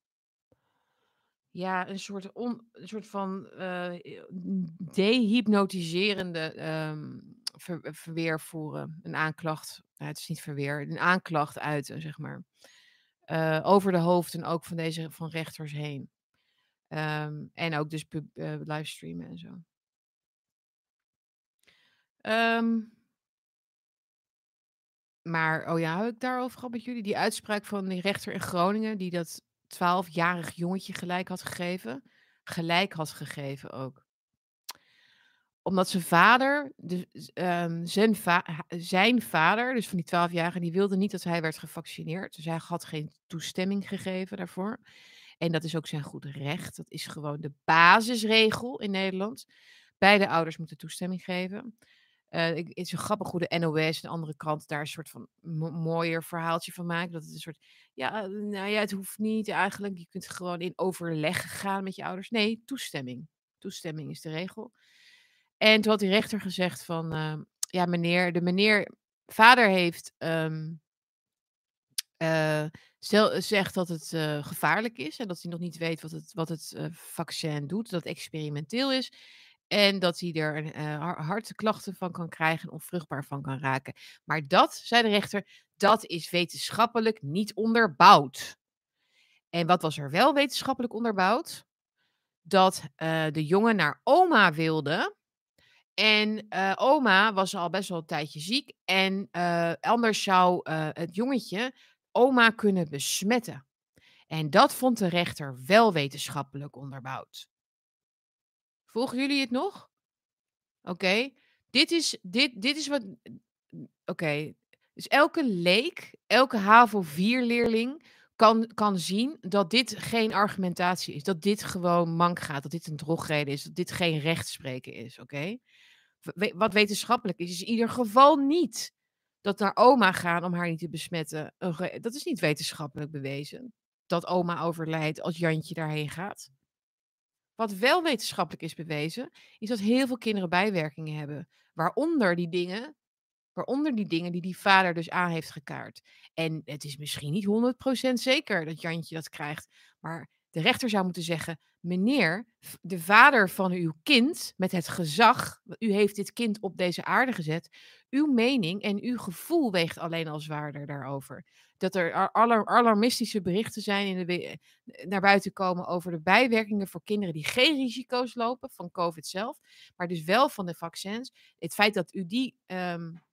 Ja, een soort, on, een soort van uh, dehypnotiserende um, ver, verweer voeren. Een aanklacht. Nou, het is niet verweer. Een aanklacht uiten, zeg maar. uh, over de hoofden ook van deze van rechters heen. Um, en ook dus pub, uh, livestreamen en zo. Um, maar, oh ja, hou ik daarover al met jullie? Die uitspraak van die rechter in Groningen, die dat twaalfjarig jongetje gelijk had gegeven. Gelijk had gegeven ook. Omdat zijn vader, de, um, zijn, va- zijn vader, dus van die twaalfjarige, die wilde niet dat hij werd gevaccineerd. Dus hij had geen toestemming gegeven daarvoor. En dat is ook zijn goed recht. Dat is gewoon de basisregel in Nederland. Beide ouders moeten toestemming geven. Uh, het is een grappig hoe de N O S en andere kranten daar een soort van mo- mooier verhaaltje van maken. Dat het een soort, ja, nou ja, het hoeft niet eigenlijk. Je kunt gewoon in overleg gaan met je ouders. Nee, toestemming. Toestemming is de regel. En toen had die rechter gezegd van, uh, ja meneer, de meneer, vader heeft, um, uh, stel, zegt dat het uh, gevaarlijk is en dat hij nog niet weet wat het, wat het uh, vaccin doet, dat het experimenteel is. En dat hij er een, uh, hartklachten van kan krijgen en onvruchtbaar van kan raken. Maar dat, zei de rechter, dat is wetenschappelijk niet onderbouwd. En wat was er wel wetenschappelijk onderbouwd? Dat uh, de jongen naar oma wilde. En uh, oma was al best wel een tijdje ziek. En uh, anders zou uh, het jongetje oma kunnen besmetten. En dat vond de rechter wel wetenschappelijk onderbouwd. Volgen jullie het nog? Oké. Okay. Dit is, dit, dit is wat... Oké. Okay. Dus elke leek, elke H A V O vier leerling kan, kan zien dat dit geen argumentatie is. Dat dit gewoon mank gaat. Dat dit een drogreden is. Dat dit geen rechtspreken is. Oké. Okay? Wat wetenschappelijk is, is in ieder geval niet dat naar oma gaan om haar niet te besmetten. Dat is niet wetenschappelijk bewezen. Dat oma overlijdt als Jantje daarheen gaat. Wat wel wetenschappelijk is bewezen, is dat heel veel kinderen bijwerkingen hebben. Waaronder die dingen, waaronder die dingen die die vader dus aan heeft gekaart. En het is misschien niet honderd procent zeker dat Jantje dat krijgt. Maar de rechter zou moeten zeggen, meneer, de vader van uw kind met het gezag, u heeft dit kind op deze aarde gezet, uw mening en uw gevoel weegt alleen al zwaarder daarover. Dat er alarm, alarmistische berichten zijn in de, naar buiten komen over de bijwerkingen voor kinderen die geen risico's lopen van COVID zelf, maar dus wel van de vaccins. Het feit dat u die um,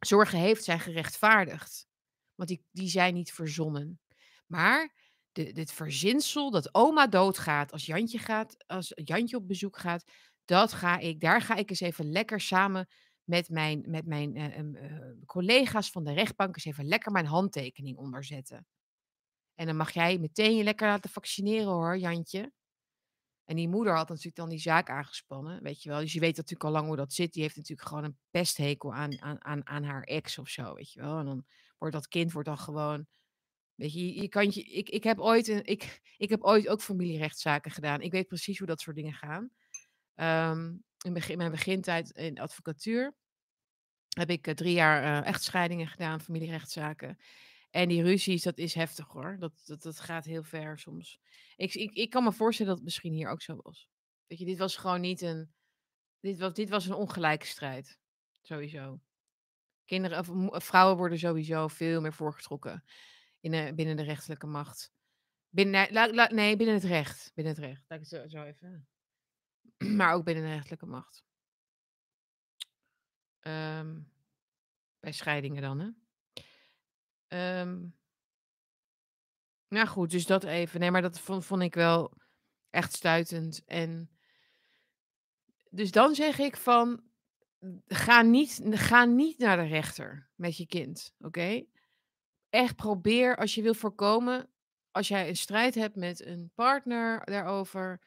zorgen heeft zijn gerechtvaardigd, want die, die zijn niet verzonnen. Maar dit verzinsel dat oma doodgaat als Jantje gaat, als Jantje op bezoek gaat, dat ga ik, daar ga ik eens even lekker samen met mijn, met mijn uh, uh, collega's van de rechtbank eens even lekker mijn handtekening onder zetten. En dan mag jij meteen je lekker laten vaccineren hoor, Jantje. En die moeder had natuurlijk dan die zaak aangespannen, weet je wel. Dus je weet natuurlijk al lang hoe dat zit. Die heeft natuurlijk gewoon een pesthekel aan, aan, aan, aan haar ex of zo, weet je wel. En dan wordt dat kind wordt dan gewoon... Weet je, je, kan je ik, ik, heb ooit een, ik, ik heb ooit ook familierechtszaken gedaan. Ik weet precies hoe dat soort dingen gaan. Um, in, begin, mijn begintijd in advocatuur heb ik uh, drie jaar uh, echtscheidingen gedaan, familierechtszaken. En die ruzies, dat is heftig hoor. Dat, dat, dat gaat heel ver soms. Ik, ik, ik kan me voorstellen dat het misschien hier ook zo was. Weet je, dit was gewoon niet een... Dit was, dit was een ongelijke strijd. Sowieso. Kinderen, of, vrouwen worden sowieso veel meer voorgetrokken. In, binnen de rechterlijke macht. Binnen, la, la, nee, binnen het recht. Binnen het recht. Laat ik het zo, zo even. Maar ook binnen de rechterlijke macht. Um, bij scheidingen dan, hè. Um, nou goed, dus dat even. Nee, maar dat vond, vond ik wel echt stuitend. En dus dan zeg ik van... Ga niet, ga niet naar de rechter met je kind, oké? Okay? Echt probeer, als je wil voorkomen, als jij een strijd hebt met een partner daarover,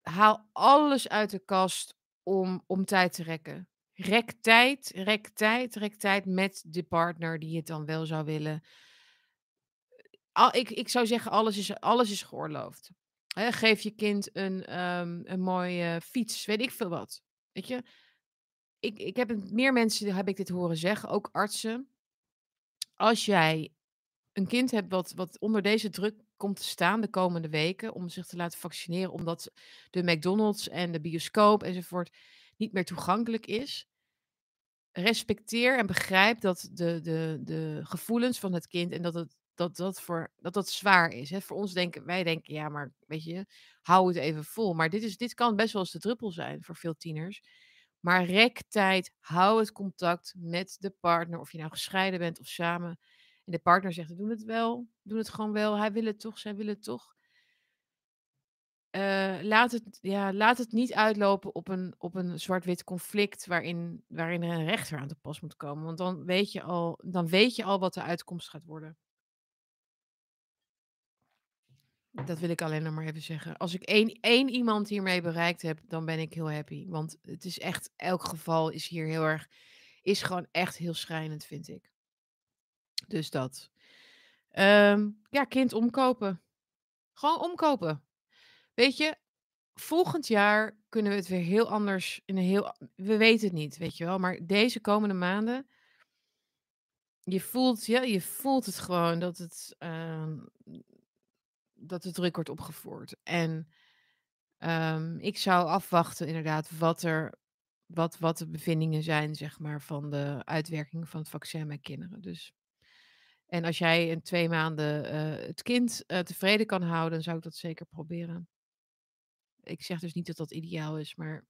haal alles uit de kast om, om tijd te rekken. Rek tijd, rek tijd, rek tijd met de partner die het dan wel zou willen. Al, ik, ik zou zeggen, alles is, alles is geoorloofd. He, geef je kind een, um, een mooie fiets, weet ik veel wat. Weet je? Ik, ik heb meer mensen heb ik dit horen zeggen, ook artsen. Als jij een kind hebt wat, wat onder deze druk komt te staan de komende weken om zich te laten vaccineren omdat de McDonald's en de bioscoop enzovoort niet meer toegankelijk is, respecteer en begrijp dat de, de, de gevoelens van het kind en dat het, dat dat, voor, dat, dat zwaar is. Hè? Voor ons denken wij denken, ja, maar weet je, hou het even vol. Maar dit, is, dit kan best wel eens de druppel zijn voor veel tieners. Maar rek tijd, hou het contact met de partner. Of je nou gescheiden bent of samen. En de partner zegt, doe het wel, doe het gewoon wel. Hij wil het toch, zij wil het toch. Uh, laat, het, ja, laat het niet uitlopen op een, op een zwart-wit conflict waarin, waarin er een rechter aan te pas moet komen. Want dan weet je al, dan weet je al wat de uitkomst gaat worden. Dat wil ik alleen nog maar even zeggen. Als ik één, één iemand hiermee bereikt heb, dan ben ik heel happy. Want het is echt, elk geval is hier heel erg, is gewoon echt heel schrijnend, vind ik. Dus dat. Um, ja, kind omkopen. Gewoon omkopen. Weet je, volgend jaar kunnen we het weer heel anders, in een heel, we weten het niet, weet je wel. Maar deze komende maanden, je voelt, ja, je voelt het gewoon dat het, uh, dat het druk wordt opgevoerd. En um, ik zou afwachten inderdaad wat, er, wat, wat de bevindingen zijn, zeg maar, van de uitwerking van het vaccin bij kinderen. Dus. En als jij in twee maanden uh, het kind uh, tevreden kan houden, dan zou ik dat zeker proberen. Ik zeg dus niet dat dat ideaal is, maar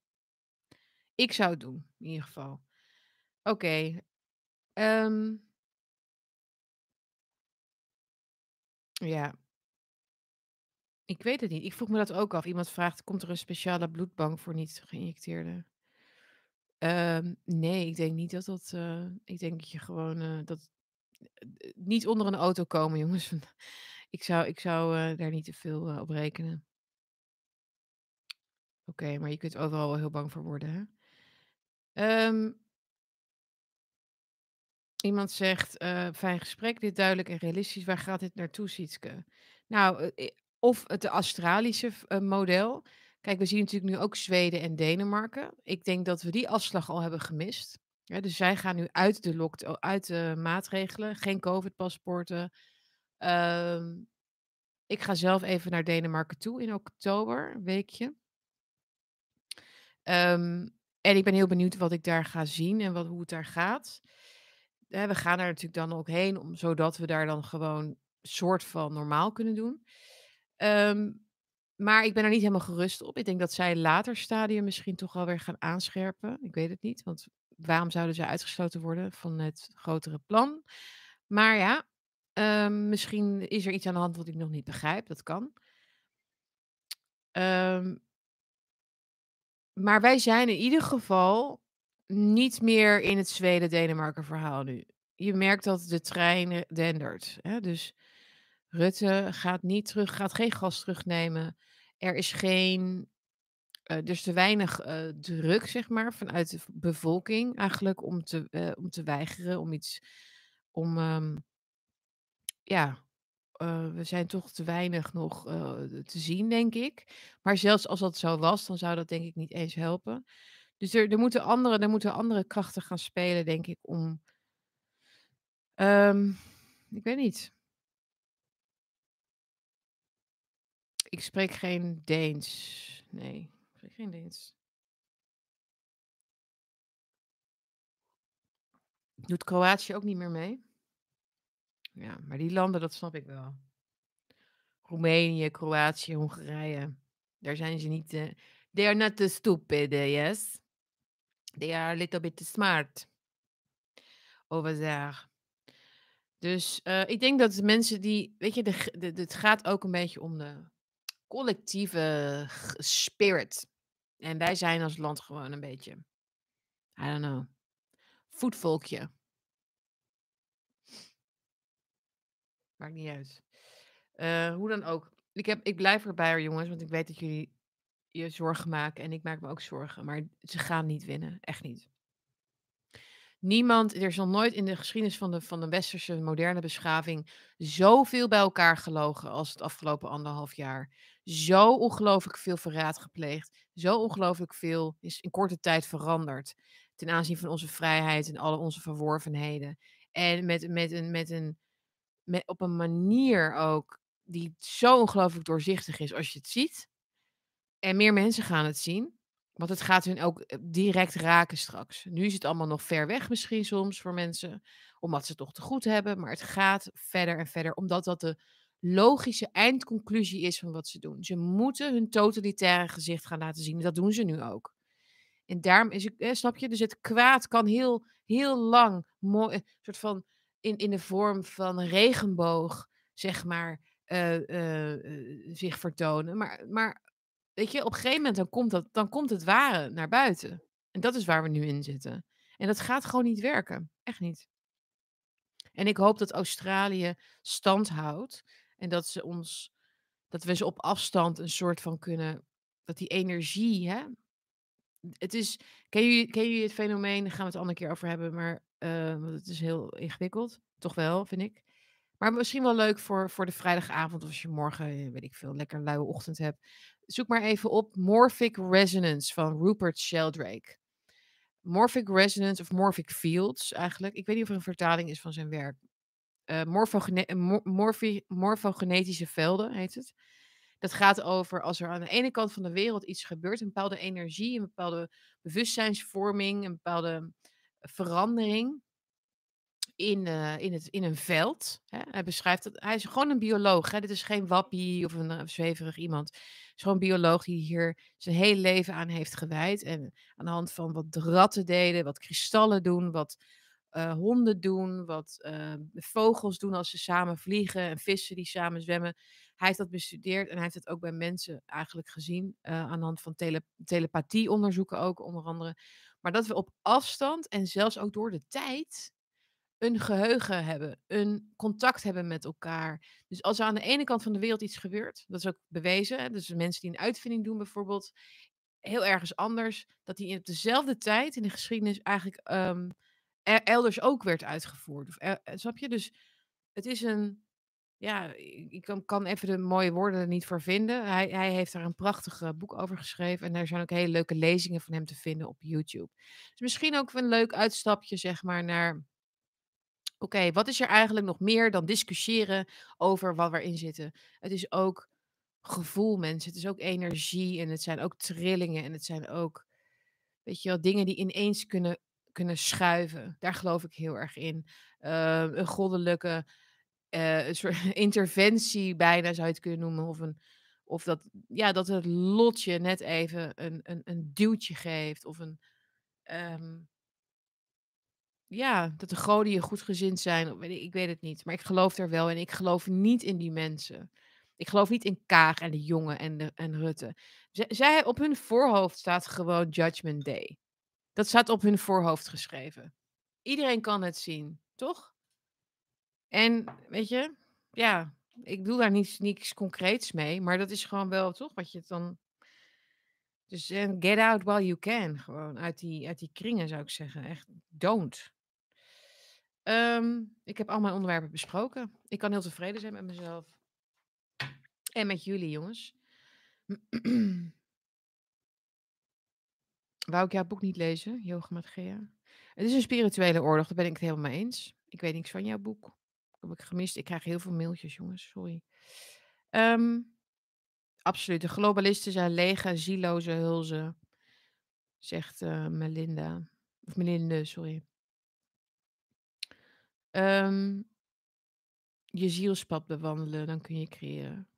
ik zou het doen, in ieder geval. Oké. Okay. Um... Ja. Ik weet het niet. Ik vroeg me dat ook af. Iemand vraagt, komt er een speciale bloedbank voor niet-geïnjecteerden? Um, nee, ik denk niet dat dat... Uh, ik denk dat je gewoon... Uh, dat niet onder een auto komen, jongens. Ik zou, ik zou uh, daar niet te veel uh, op rekenen. Oké, okay, maar je kunt overal wel heel bang voor worden. Hè? Um, iemand zegt, uh, fijn gesprek, dit duidelijk en realistisch. Waar gaat dit naartoe, Sietske? Nou, uh, of het Australische uh, model. Kijk, we zien natuurlijk nu ook Zweden en Denemarken. Ik denk dat we die afslag al hebben gemist. Ja, dus zij gaan nu uit de, lockdown, uit de maatregelen, geen COVID-paspoorten. Uh, ik ga zelf even naar Denemarken toe in oktober, een weekje. Um, en ik ben heel benieuwd wat ik daar ga zien en wat, hoe het daar gaat. Uh, we gaan daar natuurlijk dan ook heen, om, zodat we daar dan gewoon soort van normaal kunnen doen. Um, Maar ik ben er niet helemaal gerust op. Ik denk dat zij later stadium misschien toch alweer gaan aanscherpen. Ik weet het niet, want waarom zouden zij uitgesloten worden van het grotere plan? Maar ja, um, misschien is er iets aan de hand wat ik nog niet begrijp. Dat kan. Um, maar wij zijn in ieder geval niet meer in het Zweden-Denemarken verhaal nu. Je merkt dat de trein dendert. Hè? Dus Rutte gaat niet terug, gaat geen gas terugnemen. Er is geen, uh, er is te weinig uh, druk, zeg maar, vanuit de bevolking eigenlijk om te, uh, om te weigeren, om iets, om, um, ja, uh, we zijn toch te weinig nog uh, te zien, denk ik. Maar zelfs als dat zo was, dan zou dat denk ik niet eens helpen. Dus er, er moeten andere, er moeten andere krachten gaan spelen, denk ik, om, um, ik weet niet. Ik spreek geen Deens. Nee, ik spreek geen Deens. Doet Kroatië ook niet meer mee? Ja, maar die landen, dat snap ik wel. Roemenië, Kroatië, Hongarije. Daar zijn ze niet... Uh, they are not too stupid, uh, yes? They are a little bit smart. Over there. Dus uh, ik denk dat de mensen die... Weet je, de, de, de, het gaat ook een beetje om de... collectieve spirit. En wij zijn als land gewoon een beetje, I don't know, voetvolkje. Maakt niet uit. Uh, hoe dan ook. Ik, heb, ik blijf erbij, jongens, want ik weet dat jullie je zorgen maken en ik maak me ook zorgen. Maar ze gaan niet winnen. Echt niet. Niemand, er is nog nooit in de geschiedenis van de, van de westerse moderne beschaving zoveel bij elkaar gelogen als het afgelopen anderhalf jaar. Zo ongelooflijk veel verraad gepleegd. Zo ongelooflijk veel is in korte tijd veranderd ten aanzien van onze vrijheid en alle onze verworvenheden. En met, met een, met een, met, op een manier ook die zo ongelooflijk doorzichtig is als je het ziet. En meer mensen gaan het zien. Want het gaat hun ook direct raken straks. Nu is het allemaal nog ver weg misschien soms voor mensen. Omdat ze het toch te goed hebben. Maar het gaat verder en verder. Omdat dat de logische eindconclusie is van wat ze doen. Ze moeten hun totalitaire gezicht gaan laten zien. Dat doen ze nu ook. En daarom is het, eh, snap je? Dus het kwaad kan heel, heel lang. Mooi, een soort van in, in de vorm van een regenboog, zeg maar, uh, uh, uh, zich vertonen. Maar... maar weet je, op een gegeven moment dan komt, dat, dan komt het ware naar buiten. En dat is waar we nu in zitten. En dat gaat gewoon niet werken. Echt niet. En ik hoop dat Australië stand houdt. En dat ze ons, dat we ze op afstand een soort van kunnen, dat die energie, hè. Het is, ken jullie, ken jullie het fenomeen, daar gaan we het een andere keer over hebben, maar uh, het is heel ingewikkeld. Toch wel, vind ik. Maar misschien wel leuk voor, voor de vrijdagavond, of als je morgen, weet ik veel, lekker luie ochtend hebt. Zoek maar even op Morphic Resonance van Rupert Sheldrake. Morphic Resonance of Morphic Fields eigenlijk. Ik weet niet of er een vertaling is van zijn werk. Uh, morfogene- mor- morfi- morfogenetische velden heet het. Dat gaat over als er aan de ene kant van de wereld iets gebeurt. Een bepaalde energie, een bepaalde bewustzijnsvorming, een bepaalde verandering. In, uh, in, het, in een veld. Hè? Hij beschrijft dat. Hij is gewoon een bioloog. Hè? Dit is geen wappie of een uh, zweverig iemand. Het is gewoon een bioloog die hier zijn hele leven aan heeft gewijd. En aan de hand van wat de ratten deden, wat kristallen doen, wat uh, honden doen, wat uh, vogels doen als ze samen vliegen en vissen die samen zwemmen. Hij heeft dat bestudeerd en hij heeft het ook bij mensen eigenlijk gezien. Uh, aan de hand van tele- telepathieonderzoeken ook, onder andere. Maar dat we op afstand en zelfs ook door de tijd een geheugen hebben, een contact hebben met elkaar. Dus als er aan de ene kant van de wereld iets gebeurt, dat is ook bewezen, hè? Dus mensen die een uitvinding doen bijvoorbeeld, heel ergens anders, dat die op dezelfde tijd in de geschiedenis eigenlijk um, er, elders ook werd uitgevoerd. Of er, snap je? Dus het is een, ja, ik kan, kan even de mooie woorden er niet voor vinden. Hij, hij heeft daar een prachtig boek over geschreven en daar zijn ook hele leuke lezingen van hem te vinden op YouTube. Dus misschien ook een leuk uitstapje, zeg maar, naar Oké, okay, wat is er eigenlijk nog meer dan discussiëren over wat we in zitten? Het is ook gevoel, mensen. Het is ook energie en het zijn ook trillingen. En het zijn ook, weet je wel, dingen die ineens kunnen, kunnen schuiven. Daar geloof ik heel erg in. Uh, een goddelijke uh, een soort interventie bijna zou je het kunnen noemen. Of, een, of dat, ja, dat het lotje net even een, een, een duwtje geeft. Of een... Um, Ja, dat de goden je goedgezind zijn. Ik weet het niet. Maar ik geloof er wel in. Ik geloof niet in die mensen. Ik geloof niet in Kaag en de Jonge en, de, en Rutte. Z- zij, op hun voorhoofd staat gewoon Judgment Day. Dat staat op hun voorhoofd geschreven. Iedereen kan het zien, toch? En, weet je, ja, ik bedoel daar niets, niets concreets mee. Maar dat is gewoon wel, toch, wat je het dan... Dus get out while you can. Gewoon uit die, uit die kringen, zou ik zeggen. Echt, don't. Um, ik heb al mijn onderwerpen besproken. Ik kan heel tevreden zijn met mezelf. En met jullie, jongens. Wou ik jouw boek niet lezen, Yoga met Gea? Het is een spirituele oorlog, daar ben ik het helemaal mee eens. Ik weet niks van jouw boek. Dat heb ik gemist. Ik krijg heel veel mailtjes, jongens. Sorry. Um, absoluut. De globalisten zijn lege, zieloze hulzen, zegt uh, Melinda. Of Melinde, sorry. Um, je zielspad bewandelen, dan kun je creëren.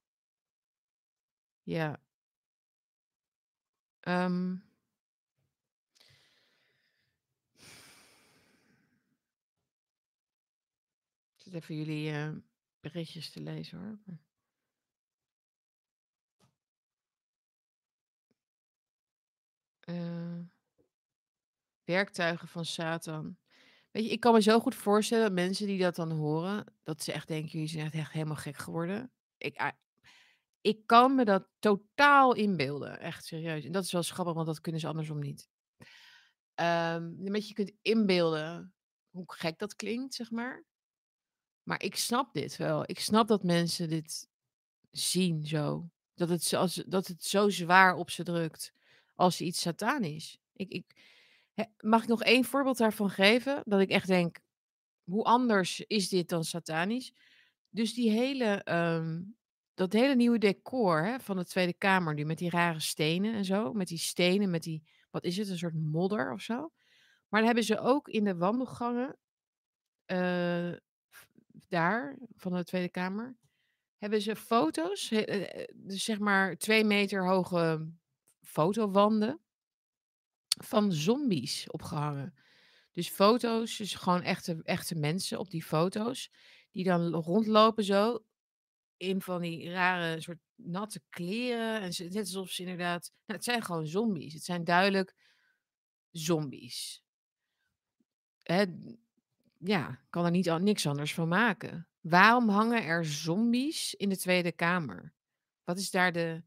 Ja. Um. Ik zit even jullie uh, berichtjes te lezen, hoor. Uh, werktuigen van Satan. Weet je, ik kan me zo goed voorstellen dat mensen die dat dan horen, dat ze echt denken, jullie zijn echt, echt helemaal gek geworden. Ik, uh, ik kan me dat totaal inbeelden. Echt serieus. En dat is wel grappig, want dat kunnen ze andersom niet. Um, dat je kunt inbeelden hoe gek dat klinkt, zeg maar. Maar ik snap dit wel. Ik snap dat mensen dit zien zo. Dat het, als, dat het zo zwaar op ze drukt. Als iets satanisch. Ik, ik, mag ik nog één voorbeeld daarvan geven? Dat ik echt denk, hoe anders is dit dan satanisch? Dus die hele um, dat hele nieuwe decor, hè, van de Tweede Kamer nu, met die rare stenen en zo. Met die stenen, met die, wat is het, een soort modder of zo. Maar dan hebben ze ook in de wandelgangen, uh, daar, van de Tweede Kamer, hebben ze foto's, dus zeg maar twee meter hoge fotowanden van zombies opgehangen. Dus foto's, dus gewoon echte, echte mensen op die foto's, die dan rondlopen zo, in van die rare soort natte kleren. En ze, net alsof ze inderdaad... Nou, het zijn gewoon zombies. Het zijn duidelijk zombies. Hè? Ja, kan er niet, niks anders van maken. Waarom hangen er zombies in de Tweede Kamer? Wat is daar de...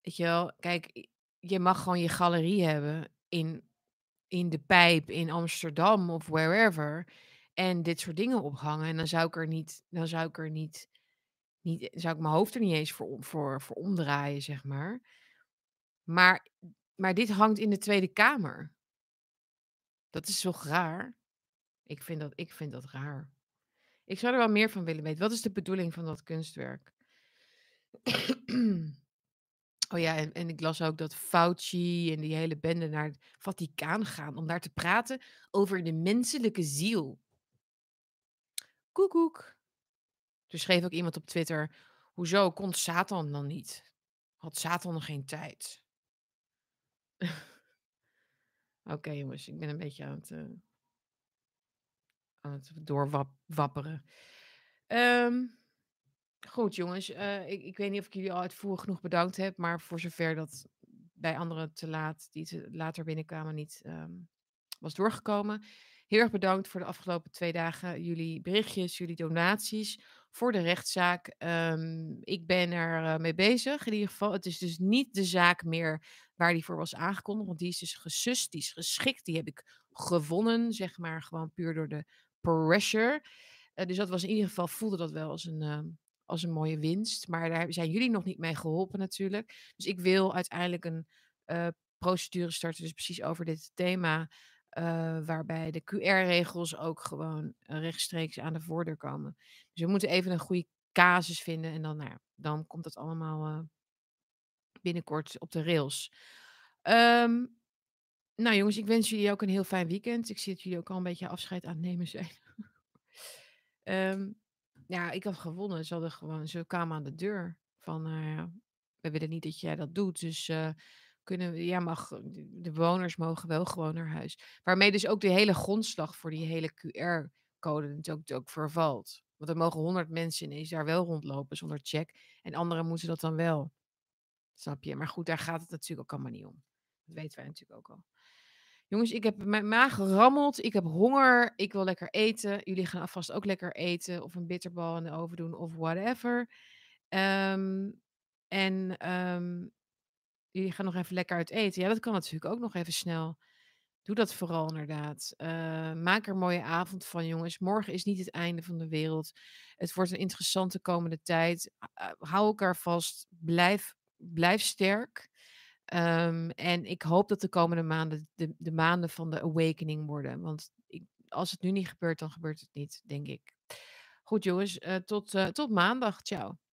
Weet je wel, kijk, je mag gewoon je galerie hebben in, in de Pijp, in Amsterdam of wherever. En dit soort dingen ophangen. En dan zou ik er niet... Dan zou ik er niet Niet, zou ik mijn hoofd er niet eens voor, voor, voor omdraaien, zeg maar. maar. Maar dit hangt in de Tweede Kamer. Dat is toch raar? Ik vind dat, ik vind dat raar. Ik zou er wel meer van willen weten. Wat is de bedoeling van dat kunstwerk? Oh ja, en, en ik las ook dat Fauci en die hele bende naar het Vaticaan gaan om daar te praten over de menselijke ziel. Koekoek. Toen schreef ook iemand op Twitter, hoezo kon Satan dan niet? Had Satan nog geen tijd? Oké okay, jongens, ik ben een beetje aan het, uh, aan het doorwapperen. Um, goed jongens, uh, ik, ik weet niet of ik jullie al uitvoerig genoeg bedankt heb, maar voor zover dat bij anderen te laat, die te later binnenkwamen, niet um, was doorgekomen. Heel erg bedankt voor de afgelopen twee dagen. Jullie berichtjes, jullie donaties voor de rechtszaak. Um, ik ben er uh, mee bezig. In ieder geval, het is dus niet de zaak meer waar die voor was aangekondigd. Want die is dus gesust, die is geschikt. Die heb ik gewonnen, zeg maar, gewoon puur door de pressure. Uh, dus dat was in ieder geval, voelde dat wel als een, uh, als een mooie winst. Maar daar zijn jullie nog niet mee geholpen natuurlijk. Dus ik wil uiteindelijk een uh, procedure starten, dus precies over dit thema. Uh, waarbij de Q R-regels ook gewoon rechtstreeks aan de voordeur komen. Dus we moeten even een goede casus vinden. En dan, nou ja, dan komt dat allemaal uh, binnenkort op de rails. Um, nou jongens, ik wens jullie ook een heel fijn weekend. Ik zie dat jullie ook al een beetje afscheid aan het nemen zijn. um, ja, ik had gewonnen. Ze hadden gewoon, ze kwamen aan de deur. Van, uh, we willen niet dat jij dat doet. Dus... Uh, Kunnen we, ja, mag, de bewoners mogen wel gewoon naar huis. Waarmee dus ook de hele grondslag voor die hele Q R-code natuurlijk ook vervalt. Want er mogen honderd mensen ineens daar wel rondlopen zonder check. En anderen moeten dat dan wel. Snap je? Maar goed, daar gaat het natuurlijk ook allemaal niet om. Dat weten wij natuurlijk ook al. Jongens, ik heb mijn maag gerammeld. Ik heb honger. Ik wil lekker eten. Jullie gaan alvast ook lekker eten. Of een bitterbal in de oven doen. Of whatever. Um, en... Um, Jullie gaan nog even lekker uit eten. Ja, dat kan natuurlijk ook nog even snel. Doe dat vooral inderdaad. Uh, maak er een mooie avond van, jongens. Morgen is niet het einde van de wereld. Het wordt een interessante komende tijd. Uh, hou elkaar vast. Blijf, blijf sterk. Um, en ik hoop dat de komende maanden de, de maanden van de awakening worden. Want ik, als het nu niet gebeurt, dan gebeurt het niet, denk ik. Goed, jongens. Uh, tot, uh, tot maandag. Ciao.